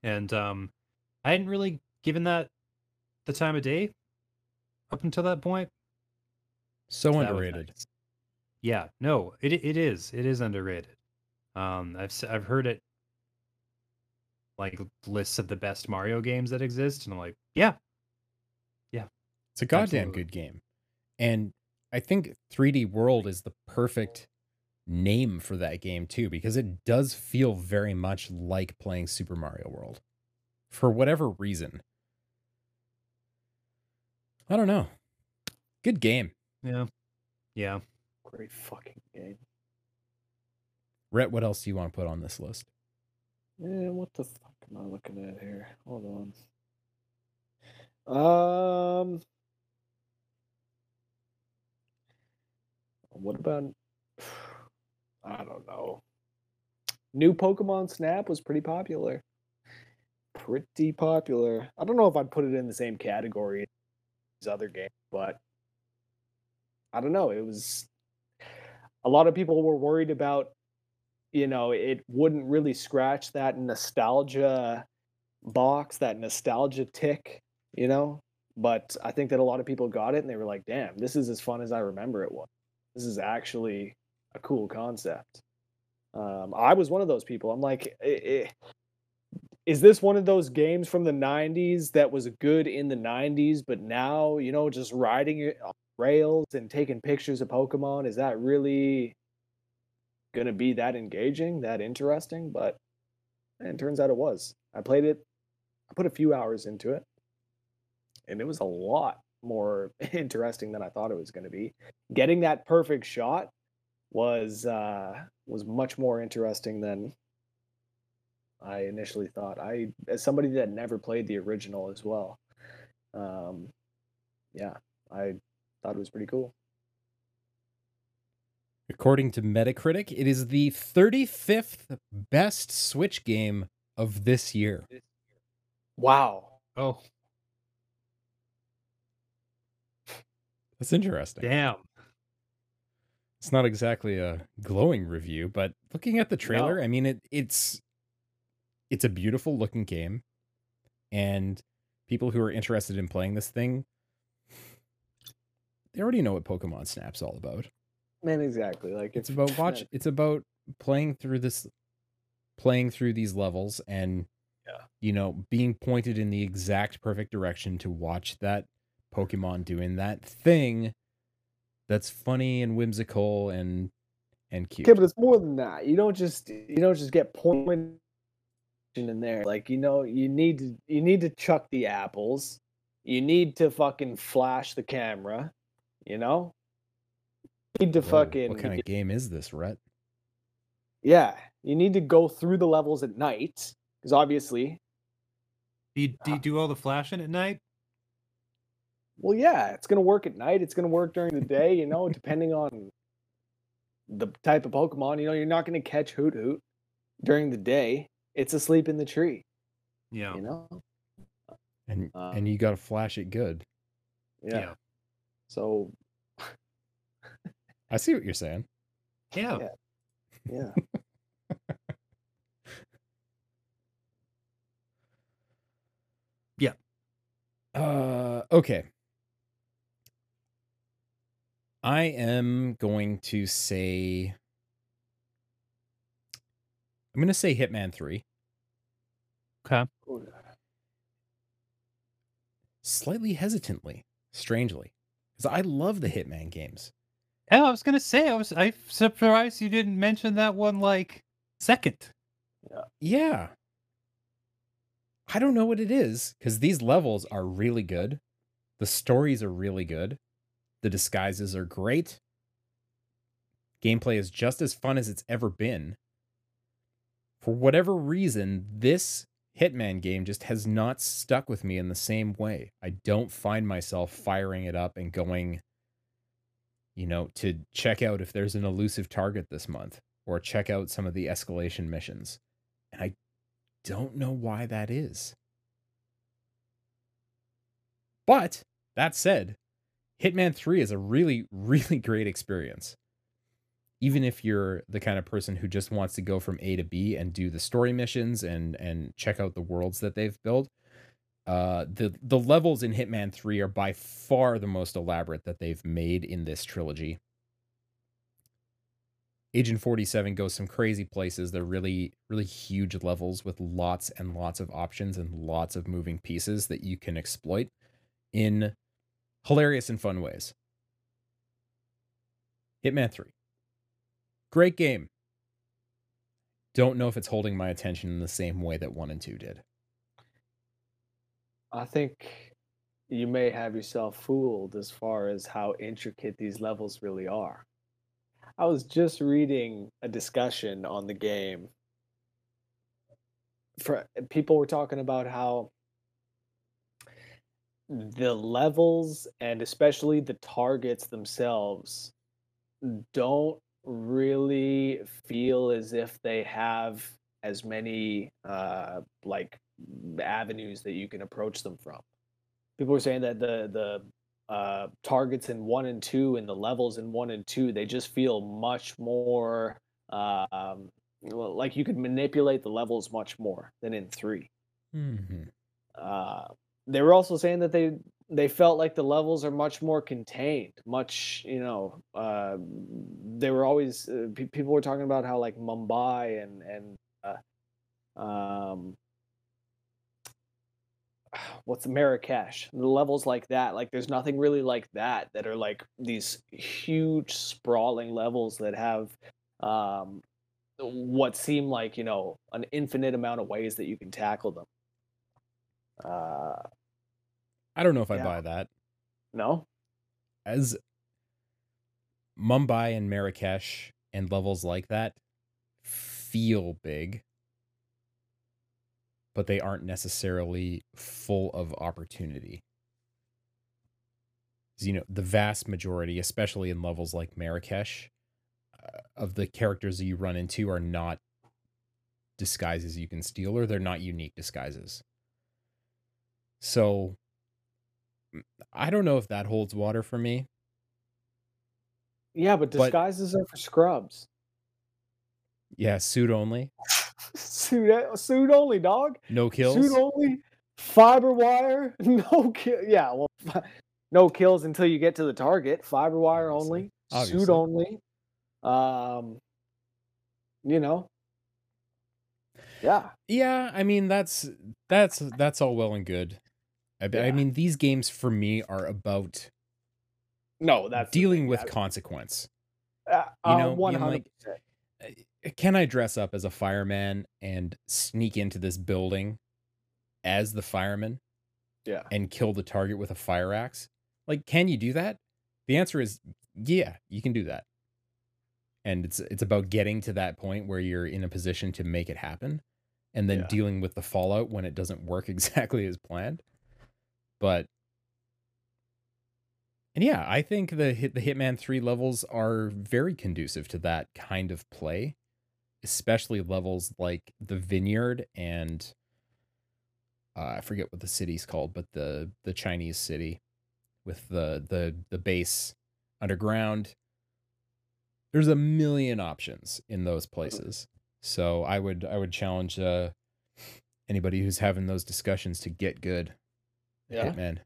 And I hadn't really given that the time of day up until that point. So underrated. Nice. Yeah, no, it is underrated. I've heard it like lists of the best Mario games that exist, and I'm like, yeah, it's a goddamn good game. And I think 3D World is the perfect name for that game too, because it does feel very much like playing Super Mario World for whatever reason. I don't know. Good game. Yeah. Yeah. Great fucking game. Rhett, what else do you want to put on this list? Yeah, what the fuck am I looking at here? Hold on. What about... I don't know. New Pokemon Snap was pretty popular. Pretty popular. I don't know if I'd put it in the same category as these other games, but I don't know. It was... A lot of people were worried about, you know, it wouldn't really scratch that nostalgia box, that nostalgia tick, you know? But I think that a lot of people got it and they were like, damn, this is as fun as I remember it was. This is actually a cool concept. I was one of those people. I'm like, is this one of those games from the 90s that was good in the 90s, but now, you know, just riding it on rails and taking pictures of Pokemon, is that really going to be that engaging, that interesting? But man, it turns out it was. I played it. I put a few hours into it, and it was a lot more interesting than I thought it was going to be. Getting that perfect shot was much more interesting than I initially thought. I, as somebody that never played the original as well, yeah, I thought it was pretty cool. According to Metacritic, it is the 35th best Switch game of this year. Wow. Oh. That's interesting. Damn. It's not exactly a glowing review, but looking at the trailer, no. I mean, it's a beautiful looking game, and people who are interested in playing this thing, they already know what Pokemon Snap's all about. Man, exactly. Like it's about playing through these levels and, yeah, you know, being pointed in the exact perfect direction to watch that Pokemon doing that thing that's funny and whimsical and cute. Okay, but it's more than that. You don't just get pointed in there. Like, you know, you need to chuck the apples. You need to fucking flash the camera, you know? You need to fucking... What kind of game is this, Rhett? Yeah, you need to go through the levels at night, because obviously... Do you do all the flashing at night? Well, yeah, it's going to work at night. It's going to work during the day, you know, depending on the type of Pokemon. You know, you're not going to catch Hoot Hoot during the day. It's asleep in the tree. Yeah. You know? And you got to flash it good. Yeah. So... I see what you're saying. Yeah. Yeah. Okay. I am going to say... I'm going to say Hitman 3. Okay. Slightly hesitantly, strangely. Because I love the Hitman games. Yeah, I was gonna say I'm surprised you didn't mention that one like second. Yeah. I don't know what it is, because these levels are really good. The stories are really good. The disguises are great. Gameplay is just as fun as it's ever been. For whatever reason, this Hitman game just has not stuck with me in the same way. I don't find myself firing it up and going, you know, to check out if there's an elusive target this month, or check out some of the escalation missions. And I don't know why that is. But that said, Hitman 3 is a really, really great experience. Even if you're the kind of person who just wants to go from A to B and do the story missions and check out the worlds that they've built, the levels in Hitman 3 are by far the most elaborate that they've made in this trilogy. Agent 47 goes some crazy places. They're really, really huge levels with lots and lots of options and lots of moving pieces that you can exploit in hilarious and fun ways. Hitman 3. Great game. Don't know if it's holding my attention in the same way that 1 and 2 did. I think you may have yourself fooled as far as how intricate these levels really are. I was just reading a discussion on the game. People were talking about how the levels and especially the targets themselves don't really feel as if they have as many like avenues that you can approach them from. People were saying that the targets in 1 and 2 and the levels in 1 and 2, they just feel much more like you could manipulate the levels much more than in 3. Mm-hmm. They were also saying that they felt like the levels are much more contained, much, you know, they were always, people were talking about how, like, Mumbai and what's Marrakesh, the levels like that, like, there's nothing really like that, that are, like, these huge, sprawling levels that have what seem like, you know, an infinite amount of ways that you can tackle them. I don't know if I buy that. No? As Mumbai and Marrakesh and levels like that feel big, but they aren't necessarily full of opportunity. You know, the vast majority, especially in levels like Marrakesh, of the characters that you run into are not disguises you can steal, or they're not unique disguises. So I don't know if that holds water for me. Yeah, but disguises are for scrubs. Yeah, suit only. Suit only, dog. No kills. Suit only. Fiber wire. No kill. Yeah, well, no kills until you get to the target. Fiber wire only. Obviously. Suit only. You know. Yeah. Yeah, I mean that's all well and good. I mean, these games for me are about dealing with consequence. You know, 100%. Like, can I dress up as a fireman and sneak into this building as the fireman? Yeah. And kill the target with a fire axe? Like, can you do that? The answer is yeah, you can do that. And it's about getting to that point where you're in a position to make it happen, and then dealing with the fallout when it doesn't work exactly as planned. And I think the Hitman 3 levels are very conducive to that kind of play, especially levels like the Vineyard and I forget what the city's called, but the Chinese city with the base underground. There's a million options in those places. So I would challenge anybody who's having those discussions to get good. Yeah, Hitman. You know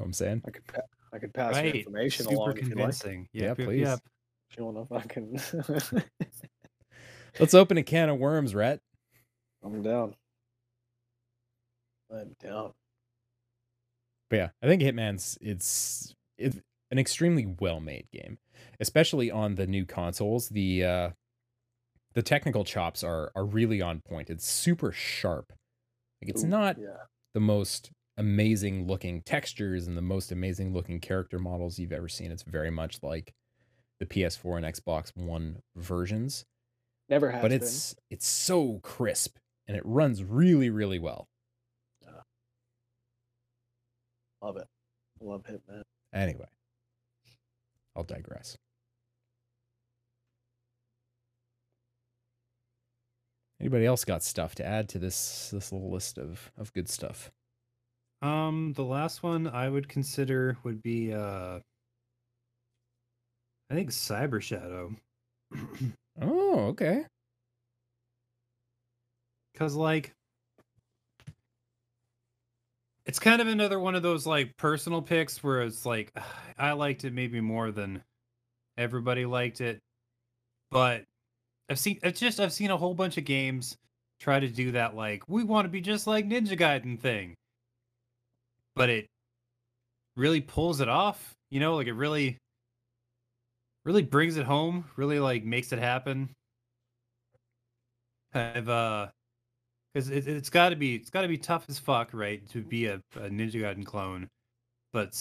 what I'm saying? I could pass the information along. Super convincing. If you like. Yeah, please. Yep. If you want to fucking... Let's open a can of worms, Rhett. I'm down. But yeah, I think Hitman's it's an extremely well-made game, especially on the new consoles. The technical chops are really on point. It's super sharp. Like, it's not the most amazing looking textures and the most amazing looking character models you've ever seen. It's very much like the PS4 and Xbox One versions. Never has, but it's so crisp and it runs really, really well. Love it. Love Hitman. Anyway, I'll digress. Anybody else got stuff to add to this little list of good stuff? The last one I would consider would be I think Cyber Shadow. Oh, okay. 'Cause like it's kind of another one of those like personal picks where it's like I liked it maybe more than everybody liked it, but I've seen a whole bunch of games try to do that, like, we want to be just like Ninja Gaiden thing. But it really pulls it off, you know, like it really, really brings it home, really like makes it happen. Kind of Because it's got to be tough as fuck, right, to be a Ninja Gaiden clone, but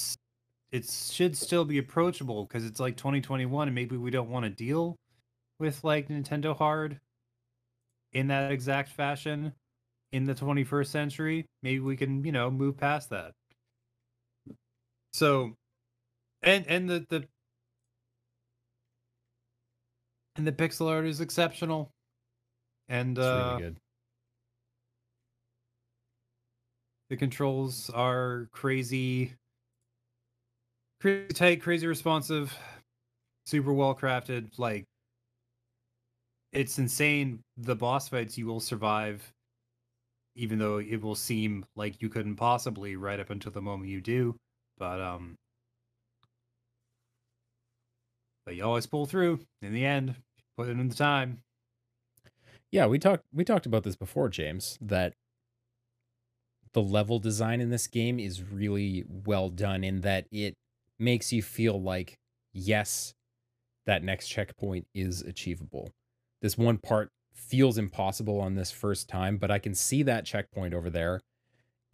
it should still be approachable because it's like 2021, and maybe we don't want to deal with like Nintendo hard in that exact fashion in the 21st century. Maybe we can, you know, move past that. So, and the pixel art is exceptional, and it's really good. The controls are crazy tight, crazy responsive, super well crafted. Like, it's insane the boss fights you will survive, even though it will seem like you couldn't possibly right up until the moment you do. But you always pull through in the end. Put it in the time. Yeah, we talked about this before, James, that the level design in this game is really well done in that it makes you feel like, yes, that next checkpoint is achievable. This one part feels impossible on this first time, but I can see that checkpoint over there,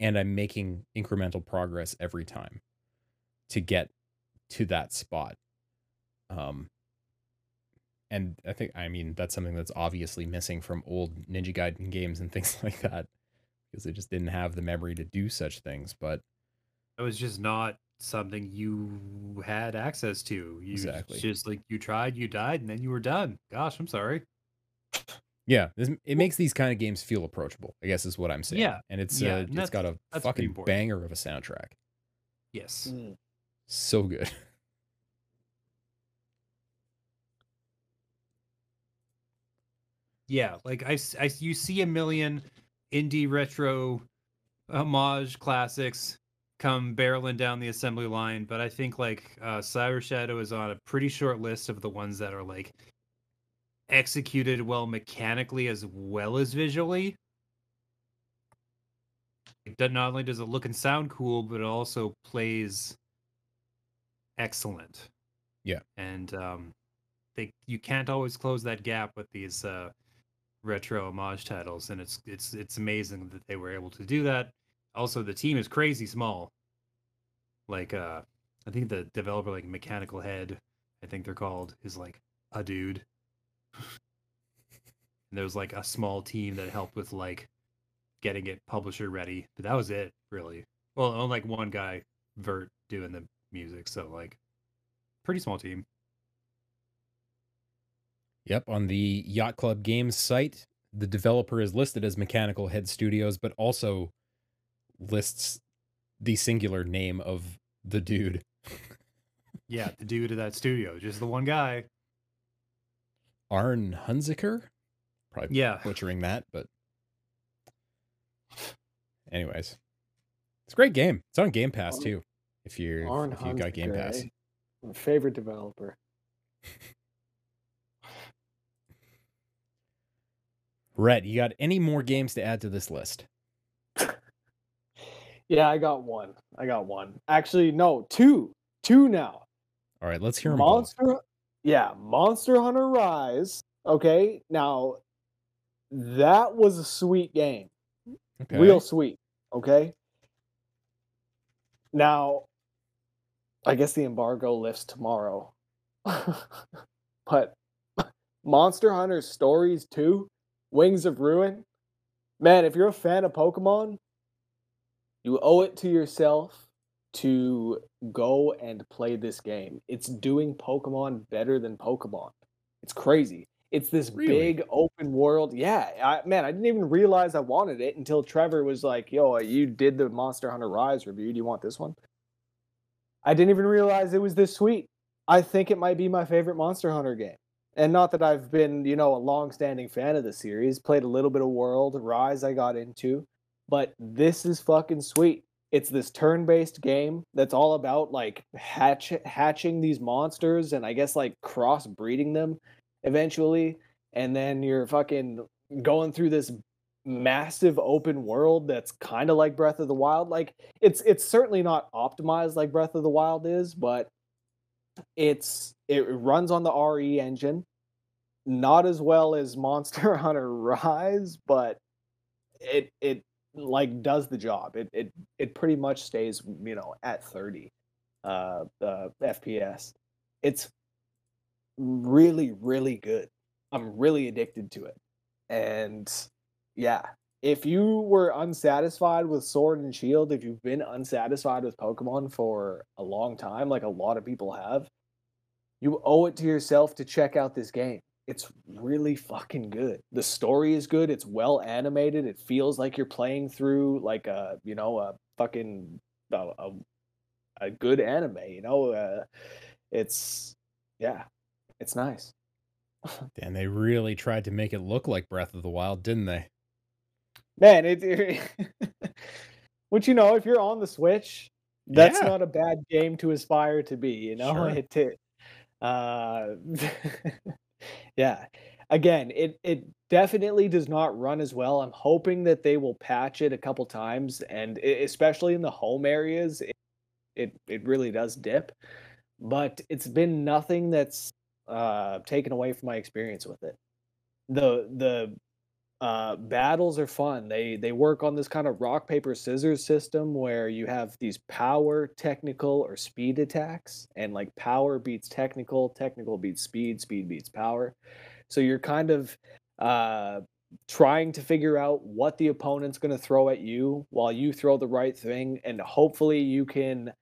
and I'm making incremental progress every time to get to that spot. And I think, I mean, that's something that's obviously missing from old Ninja Gaiden games and things like that, because they just didn't have the memory to do such things. But it was just not something you had access to. Exactly. Just like you tried, you died, and then you were done. Gosh, I'm sorry. Yeah, it makes these kind of games feel approachable, I guess is what I'm saying. Yeah, and it's got a fucking banger of a soundtrack. Yes, so good. Yeah, like I you see a million indie retro homage classics come barreling down the assembly line, but I think like Cyber Shadow is on a pretty short list of the ones that are like executed well mechanically as well as visually. Not only does it look and sound cool, but it also plays excellent. Yeah, and you can't always close that gap with these retro homage titles, and it's amazing that they were able to do that. Also, the team is crazy small. Like I think the developer, like Mechanical Head, I think they're called, is like a dude. And there was like a small team that helped with like getting it publisher ready, but that was it, really. Well, only like one guy, Vert, doing the music, so like pretty small team. Yep, on the Yacht Club Games site, the developer is listed as Mechanical Head Studios, but also lists the singular name of the dude. Yeah, the dude of that studio, just the one guy. Arn Hunziker? Probably butchering that, but anyways. It's a great game. It's on Game Pass too, if you got Game Pass. Eh? My favorite developer. Rhett, you got any more games to add to this list? Yeah, I got one. Actually, no, two now. All right, let's hear them. Monster Hunter Rise. Okay, now that was a sweet game, okay. Real sweet. Okay, now I guess the embargo lifts tomorrow, but Monster Hunter Stories 2. Wings of Ruin. Man, if you're a fan of Pokemon, you owe it to yourself to go and play this game. It's doing Pokemon better than Pokemon. It's crazy. It's this big open world. Yeah, I didn't even realize I wanted it until Trevor was like, yo, you did the Monster Hunter Rise review. Do you want this one? I didn't even realize it was this sweet. I think it might be my favorite Monster Hunter game. And not that I've been, you know, a long-standing fan of the series. Played a little bit of World, Rise I got into. But this is fucking sweet. It's this turn-based game that's all about, like, hatching these monsters and, I guess, like, cross-breeding them eventually. And then you're fucking going through this massive open world that's kind of like Breath of the Wild. Like, it's certainly not optimized like Breath of the Wild is, but it runs on the RE engine, not as well as Monster Hunter Rise, but it like does the job. It pretty much stays, you know, at 30 FPS. It's really, really good. I'm really addicted to it. And yeah, if you were unsatisfied with Sword and Shield, if you've been unsatisfied with Pokemon for a long time, like a lot of people have, you owe it to yourself to check out this game. It's really fucking good. The story is good. It's well animated. It feels like you're playing through like a, you know, a fucking a good anime, you know. It's nice. And they really tried to make it look like Breath of the Wild, didn't they? Man, which, you know, if you're on the Switch, that's not a bad game to aspire to be, you know? Sure. Yeah. Again, it definitely does not run as well. I'm hoping that they will patch it a couple times, and especially in the home areas, it really does dip. But it's been nothing that's taken away from my experience with it. The battles are fun. They work on this kind of rock, paper, scissors system where you have these power, technical, or speed attacks, and like power beats technical beats speed beats power. So you're kind of trying to figure out what the opponent's going to throw at you while you throw the right thing, and hopefully you can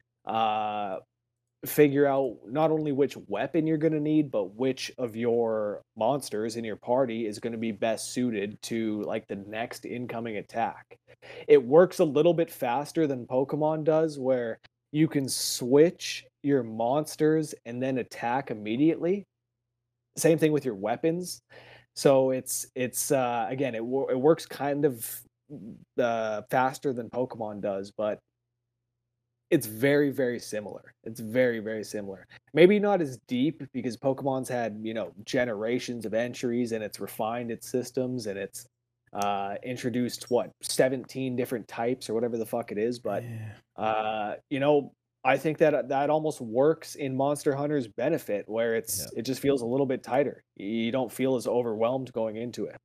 figure out not only which weapon you're going to need, but which of your monsters in your party is going to be best suited to like the next incoming attack. It works a little bit faster than Pokemon does, where you can switch your monsters and then attack immediately. Same thing with your weapons. So it's again, it works kind of faster than Pokemon does, but it's very, very similar. It's very, very similar. Maybe not as deep, because Pokemon's had, you know, generations of entries, and it's refined its systems, and it's introduced, 17 different types or whatever the fuck it is. But, you know, I think that almost works in Monster Hunter's benefit, where it just feels a little bit tighter. You don't feel as overwhelmed going into it.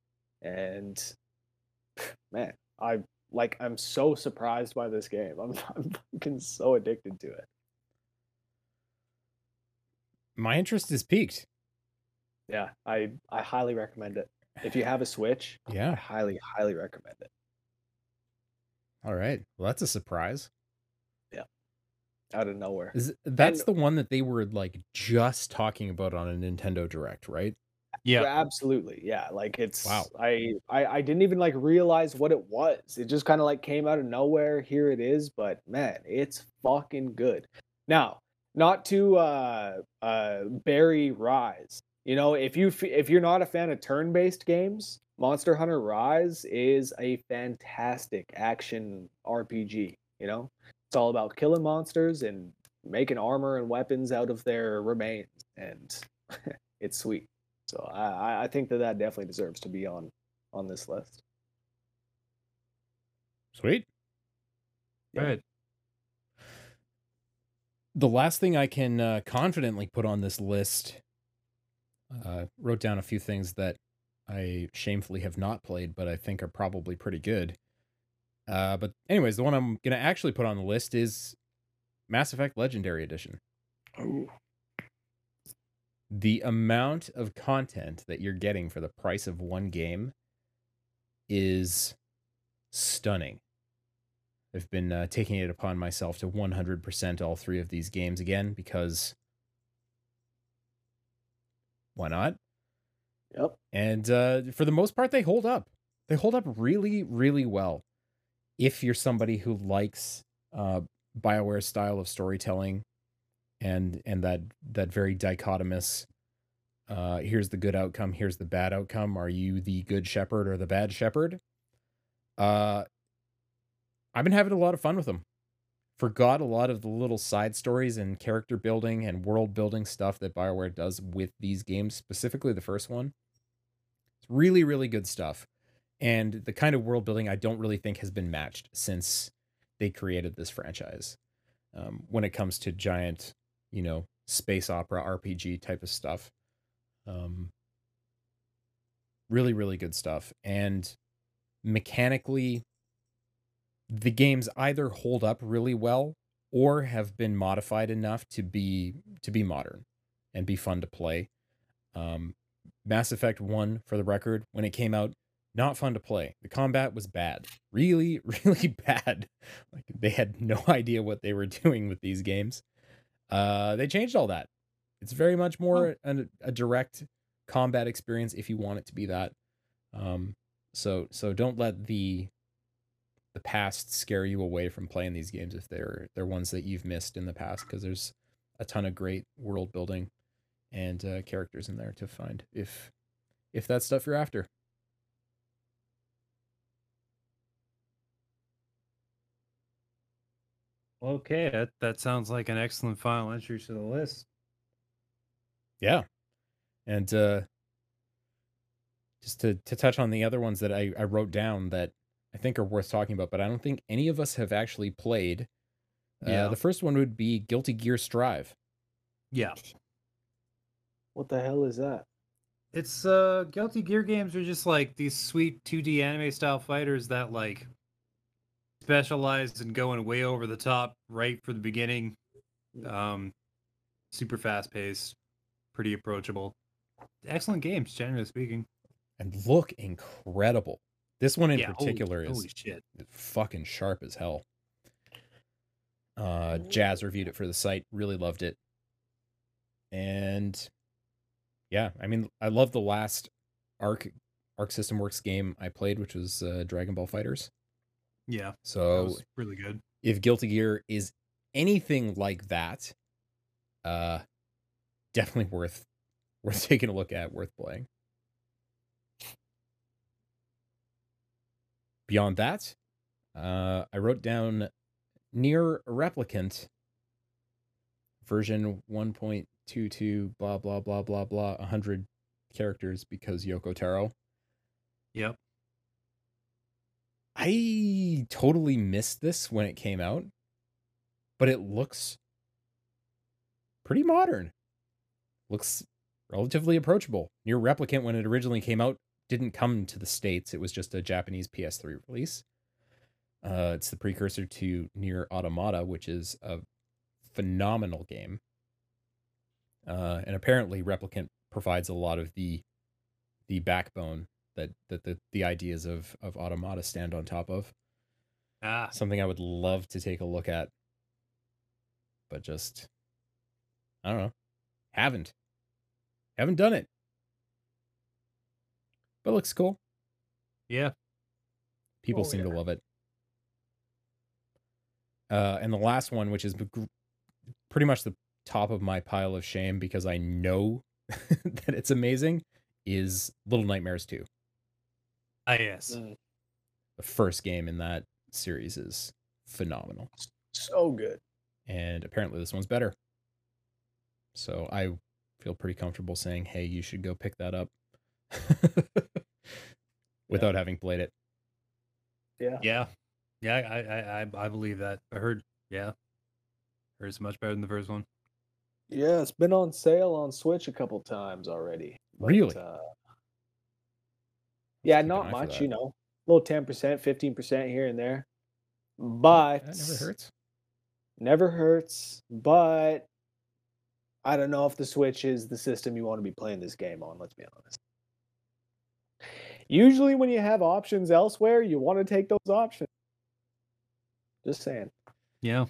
And, man, I'm so surprised by this game. I'm fucking so addicted to it. My interest is piqued. Yeah, I highly recommend it. If you have a Switch, I highly, highly recommend it. All right. Well, that's a surprise. Yeah. Out of nowhere. That's the one that they were like just talking about on a Nintendo Direct, right? Yeah, absolutely. Yeah, like it's wow. I didn't even like realize what it was. It just kind of like came out of nowhere. Here it is, but man, it's fucking good. Now, not to bury Rise. You know, if you're not a fan of turn-based games, Monster Hunter Rise is a fantastic action RPG, you know? It's all about killing monsters and making armor and weapons out of their remains, and it's sweet. So I think that definitely deserves to be on this list. Sweet. Yeah. All right. The last thing I can confidently put on this list, wrote down a few things that I shamefully have not played, but I think are probably pretty good. But anyways, the one I'm going to actually put on the list is Mass Effect Legendary Edition. Oh. The amount of content that you're getting for the price of one game is stunning. I've been taking it upon myself to 100% all three of these games again, because why not? Yep. And for the most part, they hold up. They hold up really, really well. If you're somebody who likes BioWare's style of storytelling, and that very dichotomous here's the good outcome, here's the bad outcome, are you the good shepherd or the bad shepherd, I've been having a lot of fun with them. Forgot a lot of the little side stories and character building and world building stuff that BioWare does with these games, specifically the first one. It's really, really good stuff, and the kind of world building I don't really think has been matched since they created this franchise, when it comes to giant, you know, space opera RPG type of stuff. Really, really good stuff. And mechanically, the games either hold up really well or have been modified enough to be modern and be fun to play. Mass Effect 1, for the record, when it came out, not fun to play. The combat was bad. Really, really bad. Like, they had no idea what they were doing with these games. They changed all that. It's very much more a direct combat experience if you want it to be that. So don't let the past scare you away from playing these games if they're ones that you've missed in the past, because there's a ton of great world building and characters in there to find if that's stuff you're after. Okay, that sounds like an excellent final entry to the list. Yeah. And just to touch on the other ones that I wrote down that I think are worth talking about, but I don't think any of us have actually played. The first one would be Guilty Gear Strive. Yeah. What the hell is that? It's Guilty Gear games are just like these sweet 2D anime style fighters that like specialize in going way over the top right for the beginning. Super fast paced, pretty approachable. Excellent games, generally speaking. And look incredible. This one in particular is fucking sharp as hell. Jazz reviewed it for the site, really loved it. And yeah, I mean, I love the last Arc System Works game I played, which was Dragon Ball FighterZ. Yeah, so that was really good. If Guilty Gear is anything like that, definitely worth taking a look at, worth playing. Beyond that, I wrote down Nier Replicant version 1.22 blah blah blah blah blah 100 characters because Yoko Taro. Yep. I totally missed this when it came out, but it looks pretty modern. Looks relatively approachable. Nier Replicant, when it originally came out, didn't come to the States. It was just a Japanese PS3 release. It's the precursor to Nier Automata, which is a phenomenal game. And apparently Replicant provides a lot of the backbone that the ideas of Automata stand on top of. Something I would love to take a look at, but just, I don't know, haven't done it, but it looks cool. Yeah. People seem to love it. And the last one, which is pretty much the top of my pile of shame because I know that it's amazing, is Little Nightmares 2. Ah, yes. The first game in that series is phenomenal. So good. And apparently this one's better. So I feel pretty comfortable saying, hey, you should go pick that up without having played it. Yeah. Yeah. Yeah, I believe that. I heard, heard it's much better than the first one. Yeah, it's been on sale on Switch a couple times already. But, really? Yeah, not much, you know. A little 10%, 15% here and there. But that never hurts. Never hurts, but I don't know if the Switch is the system you want to be playing this game on, let's be honest. Usually when you have options elsewhere, you want to take those options. Just saying. Yeah.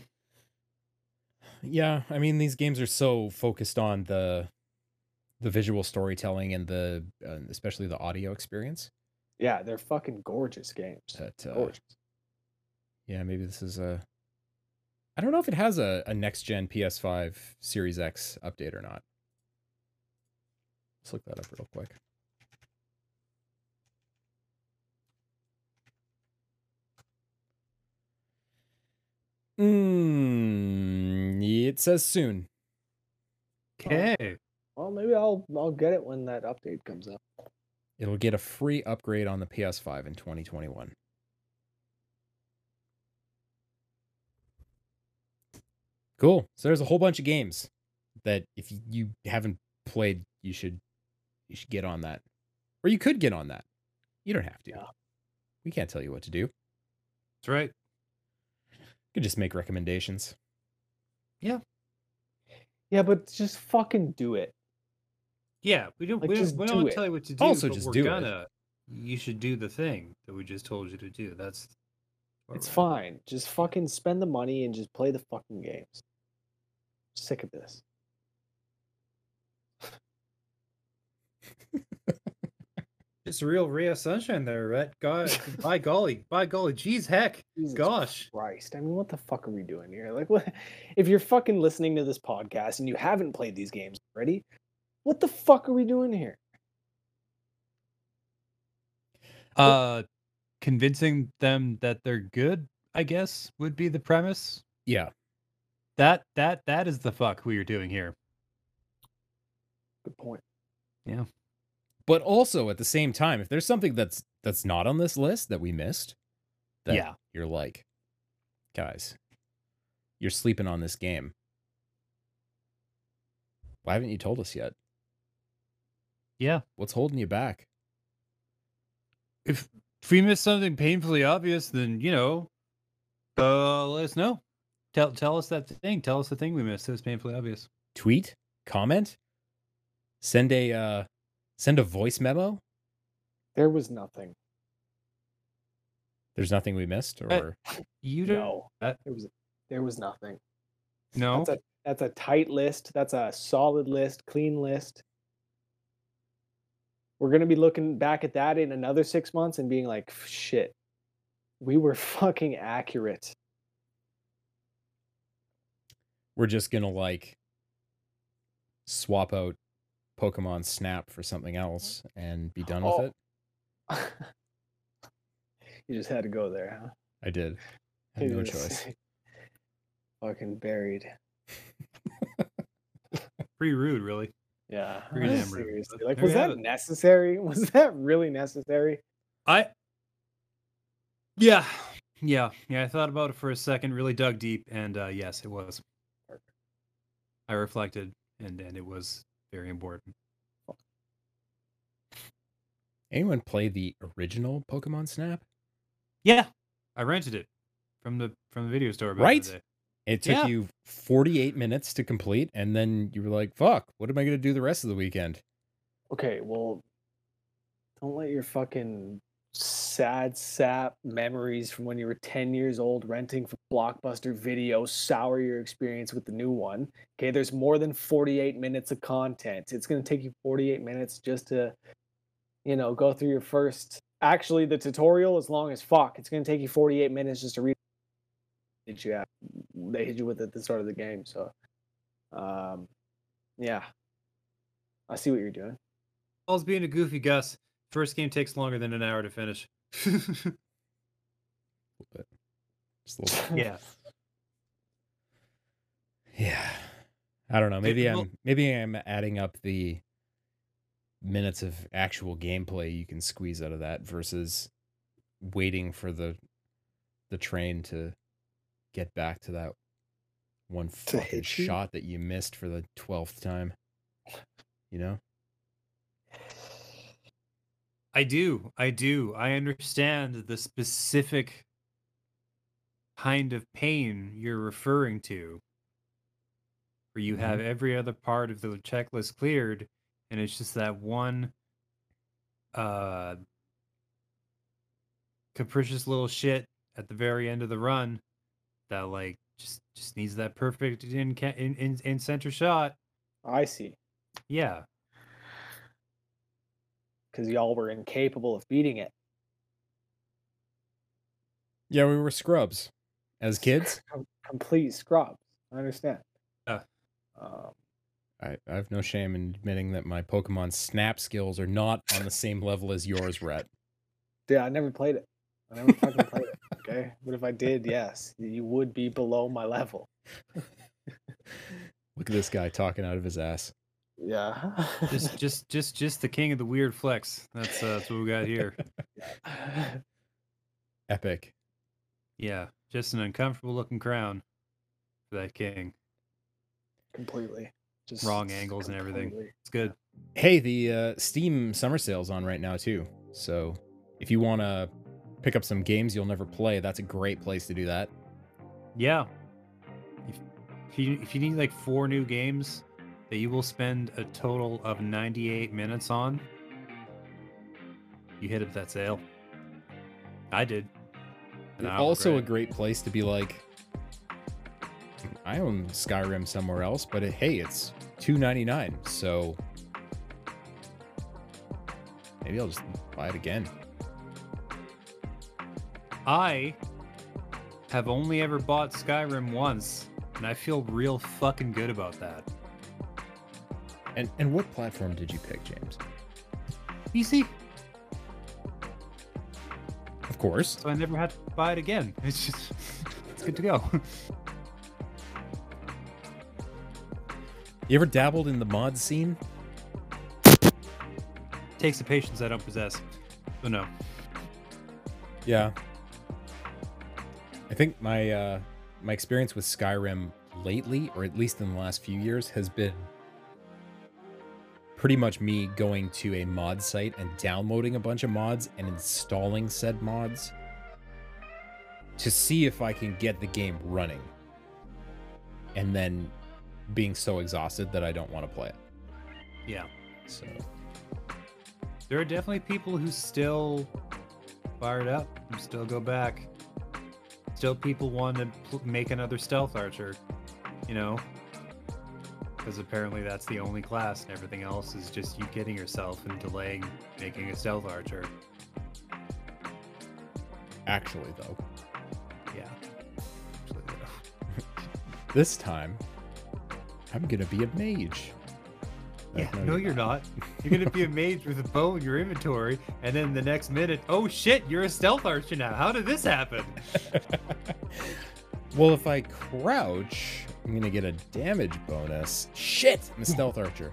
Yeah, I mean, these games are so focused on the visual storytelling and the especially the audio experience. Yeah, they're fucking gorgeous games. Gorgeous. Yeah, maybe this is a... I don't know if it has a next-gen PS5 Series X update or not. Let's look that up real quick. It says soon. Okay. Well, maybe I'll get it when that update comes up. It'll get a free upgrade on the PS5 in 2021. Cool. So there's a whole bunch of games that if you haven't played, you should get on that. Or you could get on that. You don't have to. Yeah. We can't tell you what to do. That's right. You could just make recommendations. Yeah. Yeah, but just fucking do it. Yeah, we don't tell you what to do. Also, just do it. You should do the thing that we just told you to do. That's it's fine. Just fucking spend the money and just play the fucking games. I'm sick of this. It's real Rio Sunshine there, Rhett. God, by golly, geez, heck, Jesus gosh, Christ! I mean, what the fuck are we doing here? Like, what? If you're fucking listening to this podcast and you haven't played these games already, what the fuck are we doing here? Convincing them that they're good, I guess, would be the premise. Yeah, that is the fuck we are doing here. Good point. Yeah. But also at the same time, if there's something that's not on this list that we missed, that you're like, guys, you're sleeping on this game. Why haven't you told us yet? Yeah. What's holding you back? If we miss something painfully obvious, then, you know, let us know. Tell us that thing. Tell us the thing we missed that was painfully obvious. Tweet, comment, Send a voice memo? There was nothing. There's nothing we missed? Or you don't know. There was nothing. No. That's a tight list. That's a solid list, clean list. We're going to be looking back at that in another 6 months and being like, shit, we were fucking accurate. We're just going to like swap out Pokemon Snap for something else and be done with it. You just had to go there, huh? I did. I had no choice. Fucking buried. Pretty rude, really. Yeah. Pretty damn rude. Seriously. Like, was that necessary? Was that really necessary? Yeah, I thought about it for a second, really dug deep, and yes, it was. Perfect. I reflected, and it was very important. Anyone play the original Pokemon Snap? Yeah, I rented it from the video store. Right? It took you 48 minutes to complete, and then you were like, "Fuck! What am I gonna do the rest of the weekend?" Okay, well, don't let your fucking sad sap memories from when you were 10 years old renting from Blockbuster Video sour your experience with the new one. Okay, there's more than 48 minutes of content. It's going to take you 48 minutes just to, you know, go through your first, actually the tutorial is long as fuck. It's going to take you 48 minutes just to read. They hit you with it at the start of the game, so yeah, I see what you're doing. Paul's being a goofy Gus. First game takes longer than an hour to finish. Just a little bit. Yeah. I don't know. Maybe I'm adding up the minutes of actual gameplay you can squeeze out of that versus waiting for the train to get back to that one fucking shot that you missed for the 12th time. You know? I do. I understand the specific kind of pain you're referring to, where you have every other part of the checklist cleared, and it's just that one capricious little shit at the very end of the run that like just needs that perfect in center shot. I see. Yeah. Because y'all were incapable of beating it. Yeah, we were scrubs as kids. Complete scrubs. I understand. I have no shame in admitting that my Pokemon Snap skills are not on the same level as yours, Rhett. Yeah, I never played it. I never fucking played it. Okay, but if I did, yes, you would be below my level. Look at this guy talking out of his ass. Yeah. just the king of the weird flex. That's what we got here. Epic. Yeah, just an uncomfortable looking crown for that king. Completely. Just wrong angles and everything. It's good. Hey, the Steam summer sale's on right now too. So if you want to pick up some games you'll never play. That's a great place to do that. Yeah. If you need like 4 new games that you will spend a total of 98 minutes on, you hit up that sale. I did. And also a great place to be like, I own Skyrim somewhere else, but hey, it's $2.99, so maybe I'll just buy it again. I have only ever bought Skyrim once, and I feel real fucking good about that. And what platform did you pick, James? PC. Of course. So I never had to buy it again. It's just, it's good to go. You ever dabbled in the mod scene? Takes the patience I don't possess. So no. Yeah. I think my my experience with Skyrim lately, or at least in the last few years, has been pretty much me going to a mod site and downloading a bunch of mods and installing said mods to see if I can get the game running. And then being so exhausted that I don't want to play it. Yeah. So there are definitely people who still fire it up and still go back. Still people want to make another stealth archer, you know, because apparently that's the only class and everything else is just you kidding yourself and delaying making a stealth archer. Actually, though. Yeah. Actually, though. This time, I'm gonna be a mage. Yeah, no, you're not. You're gonna be a mage with a bow in your inventory, and then the next minute, oh shit, you're a stealth archer now. How did this happen? Well, if I crouch, I'm gonna get a damage bonus. Shit, I'm a stealth archer.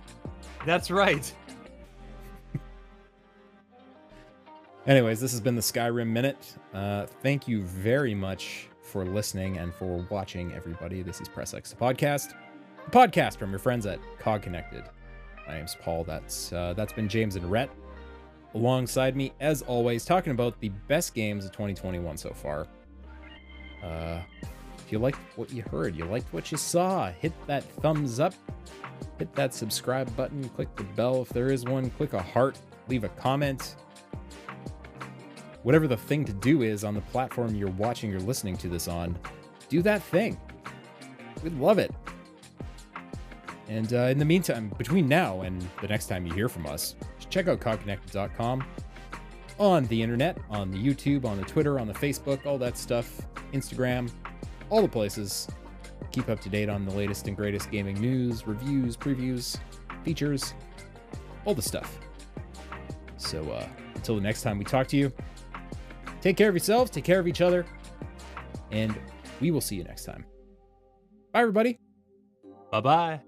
That's right. Anyways, this has been the Skyrim Minute. Thank you very much for listening and for watching, everybody. This is Press X Podcast. A podcast from your friends at CogConnected. My name's Paul. That's been James and Rhett alongside me, as always, talking about the best games of 2021 so far. If you liked what you heard, you liked what you saw, hit that thumbs up, hit that subscribe button, click the bell if there is one, click a heart, leave a comment. Whatever the thing to do is on the platform you're watching or listening to this on, do that thing. We'd love it. And in the meantime, between now and the next time you hear from us, check out CogConnected.com on the internet, on the YouTube, on the Twitter, on the Facebook, all that stuff, Instagram, all the places. Keep up to date on the latest and greatest gaming news, reviews, previews, features, all the stuff. So until the next time we talk to you, take care of yourselves, take care of each other, and we will see you next time. Bye, everybody. Bye-bye.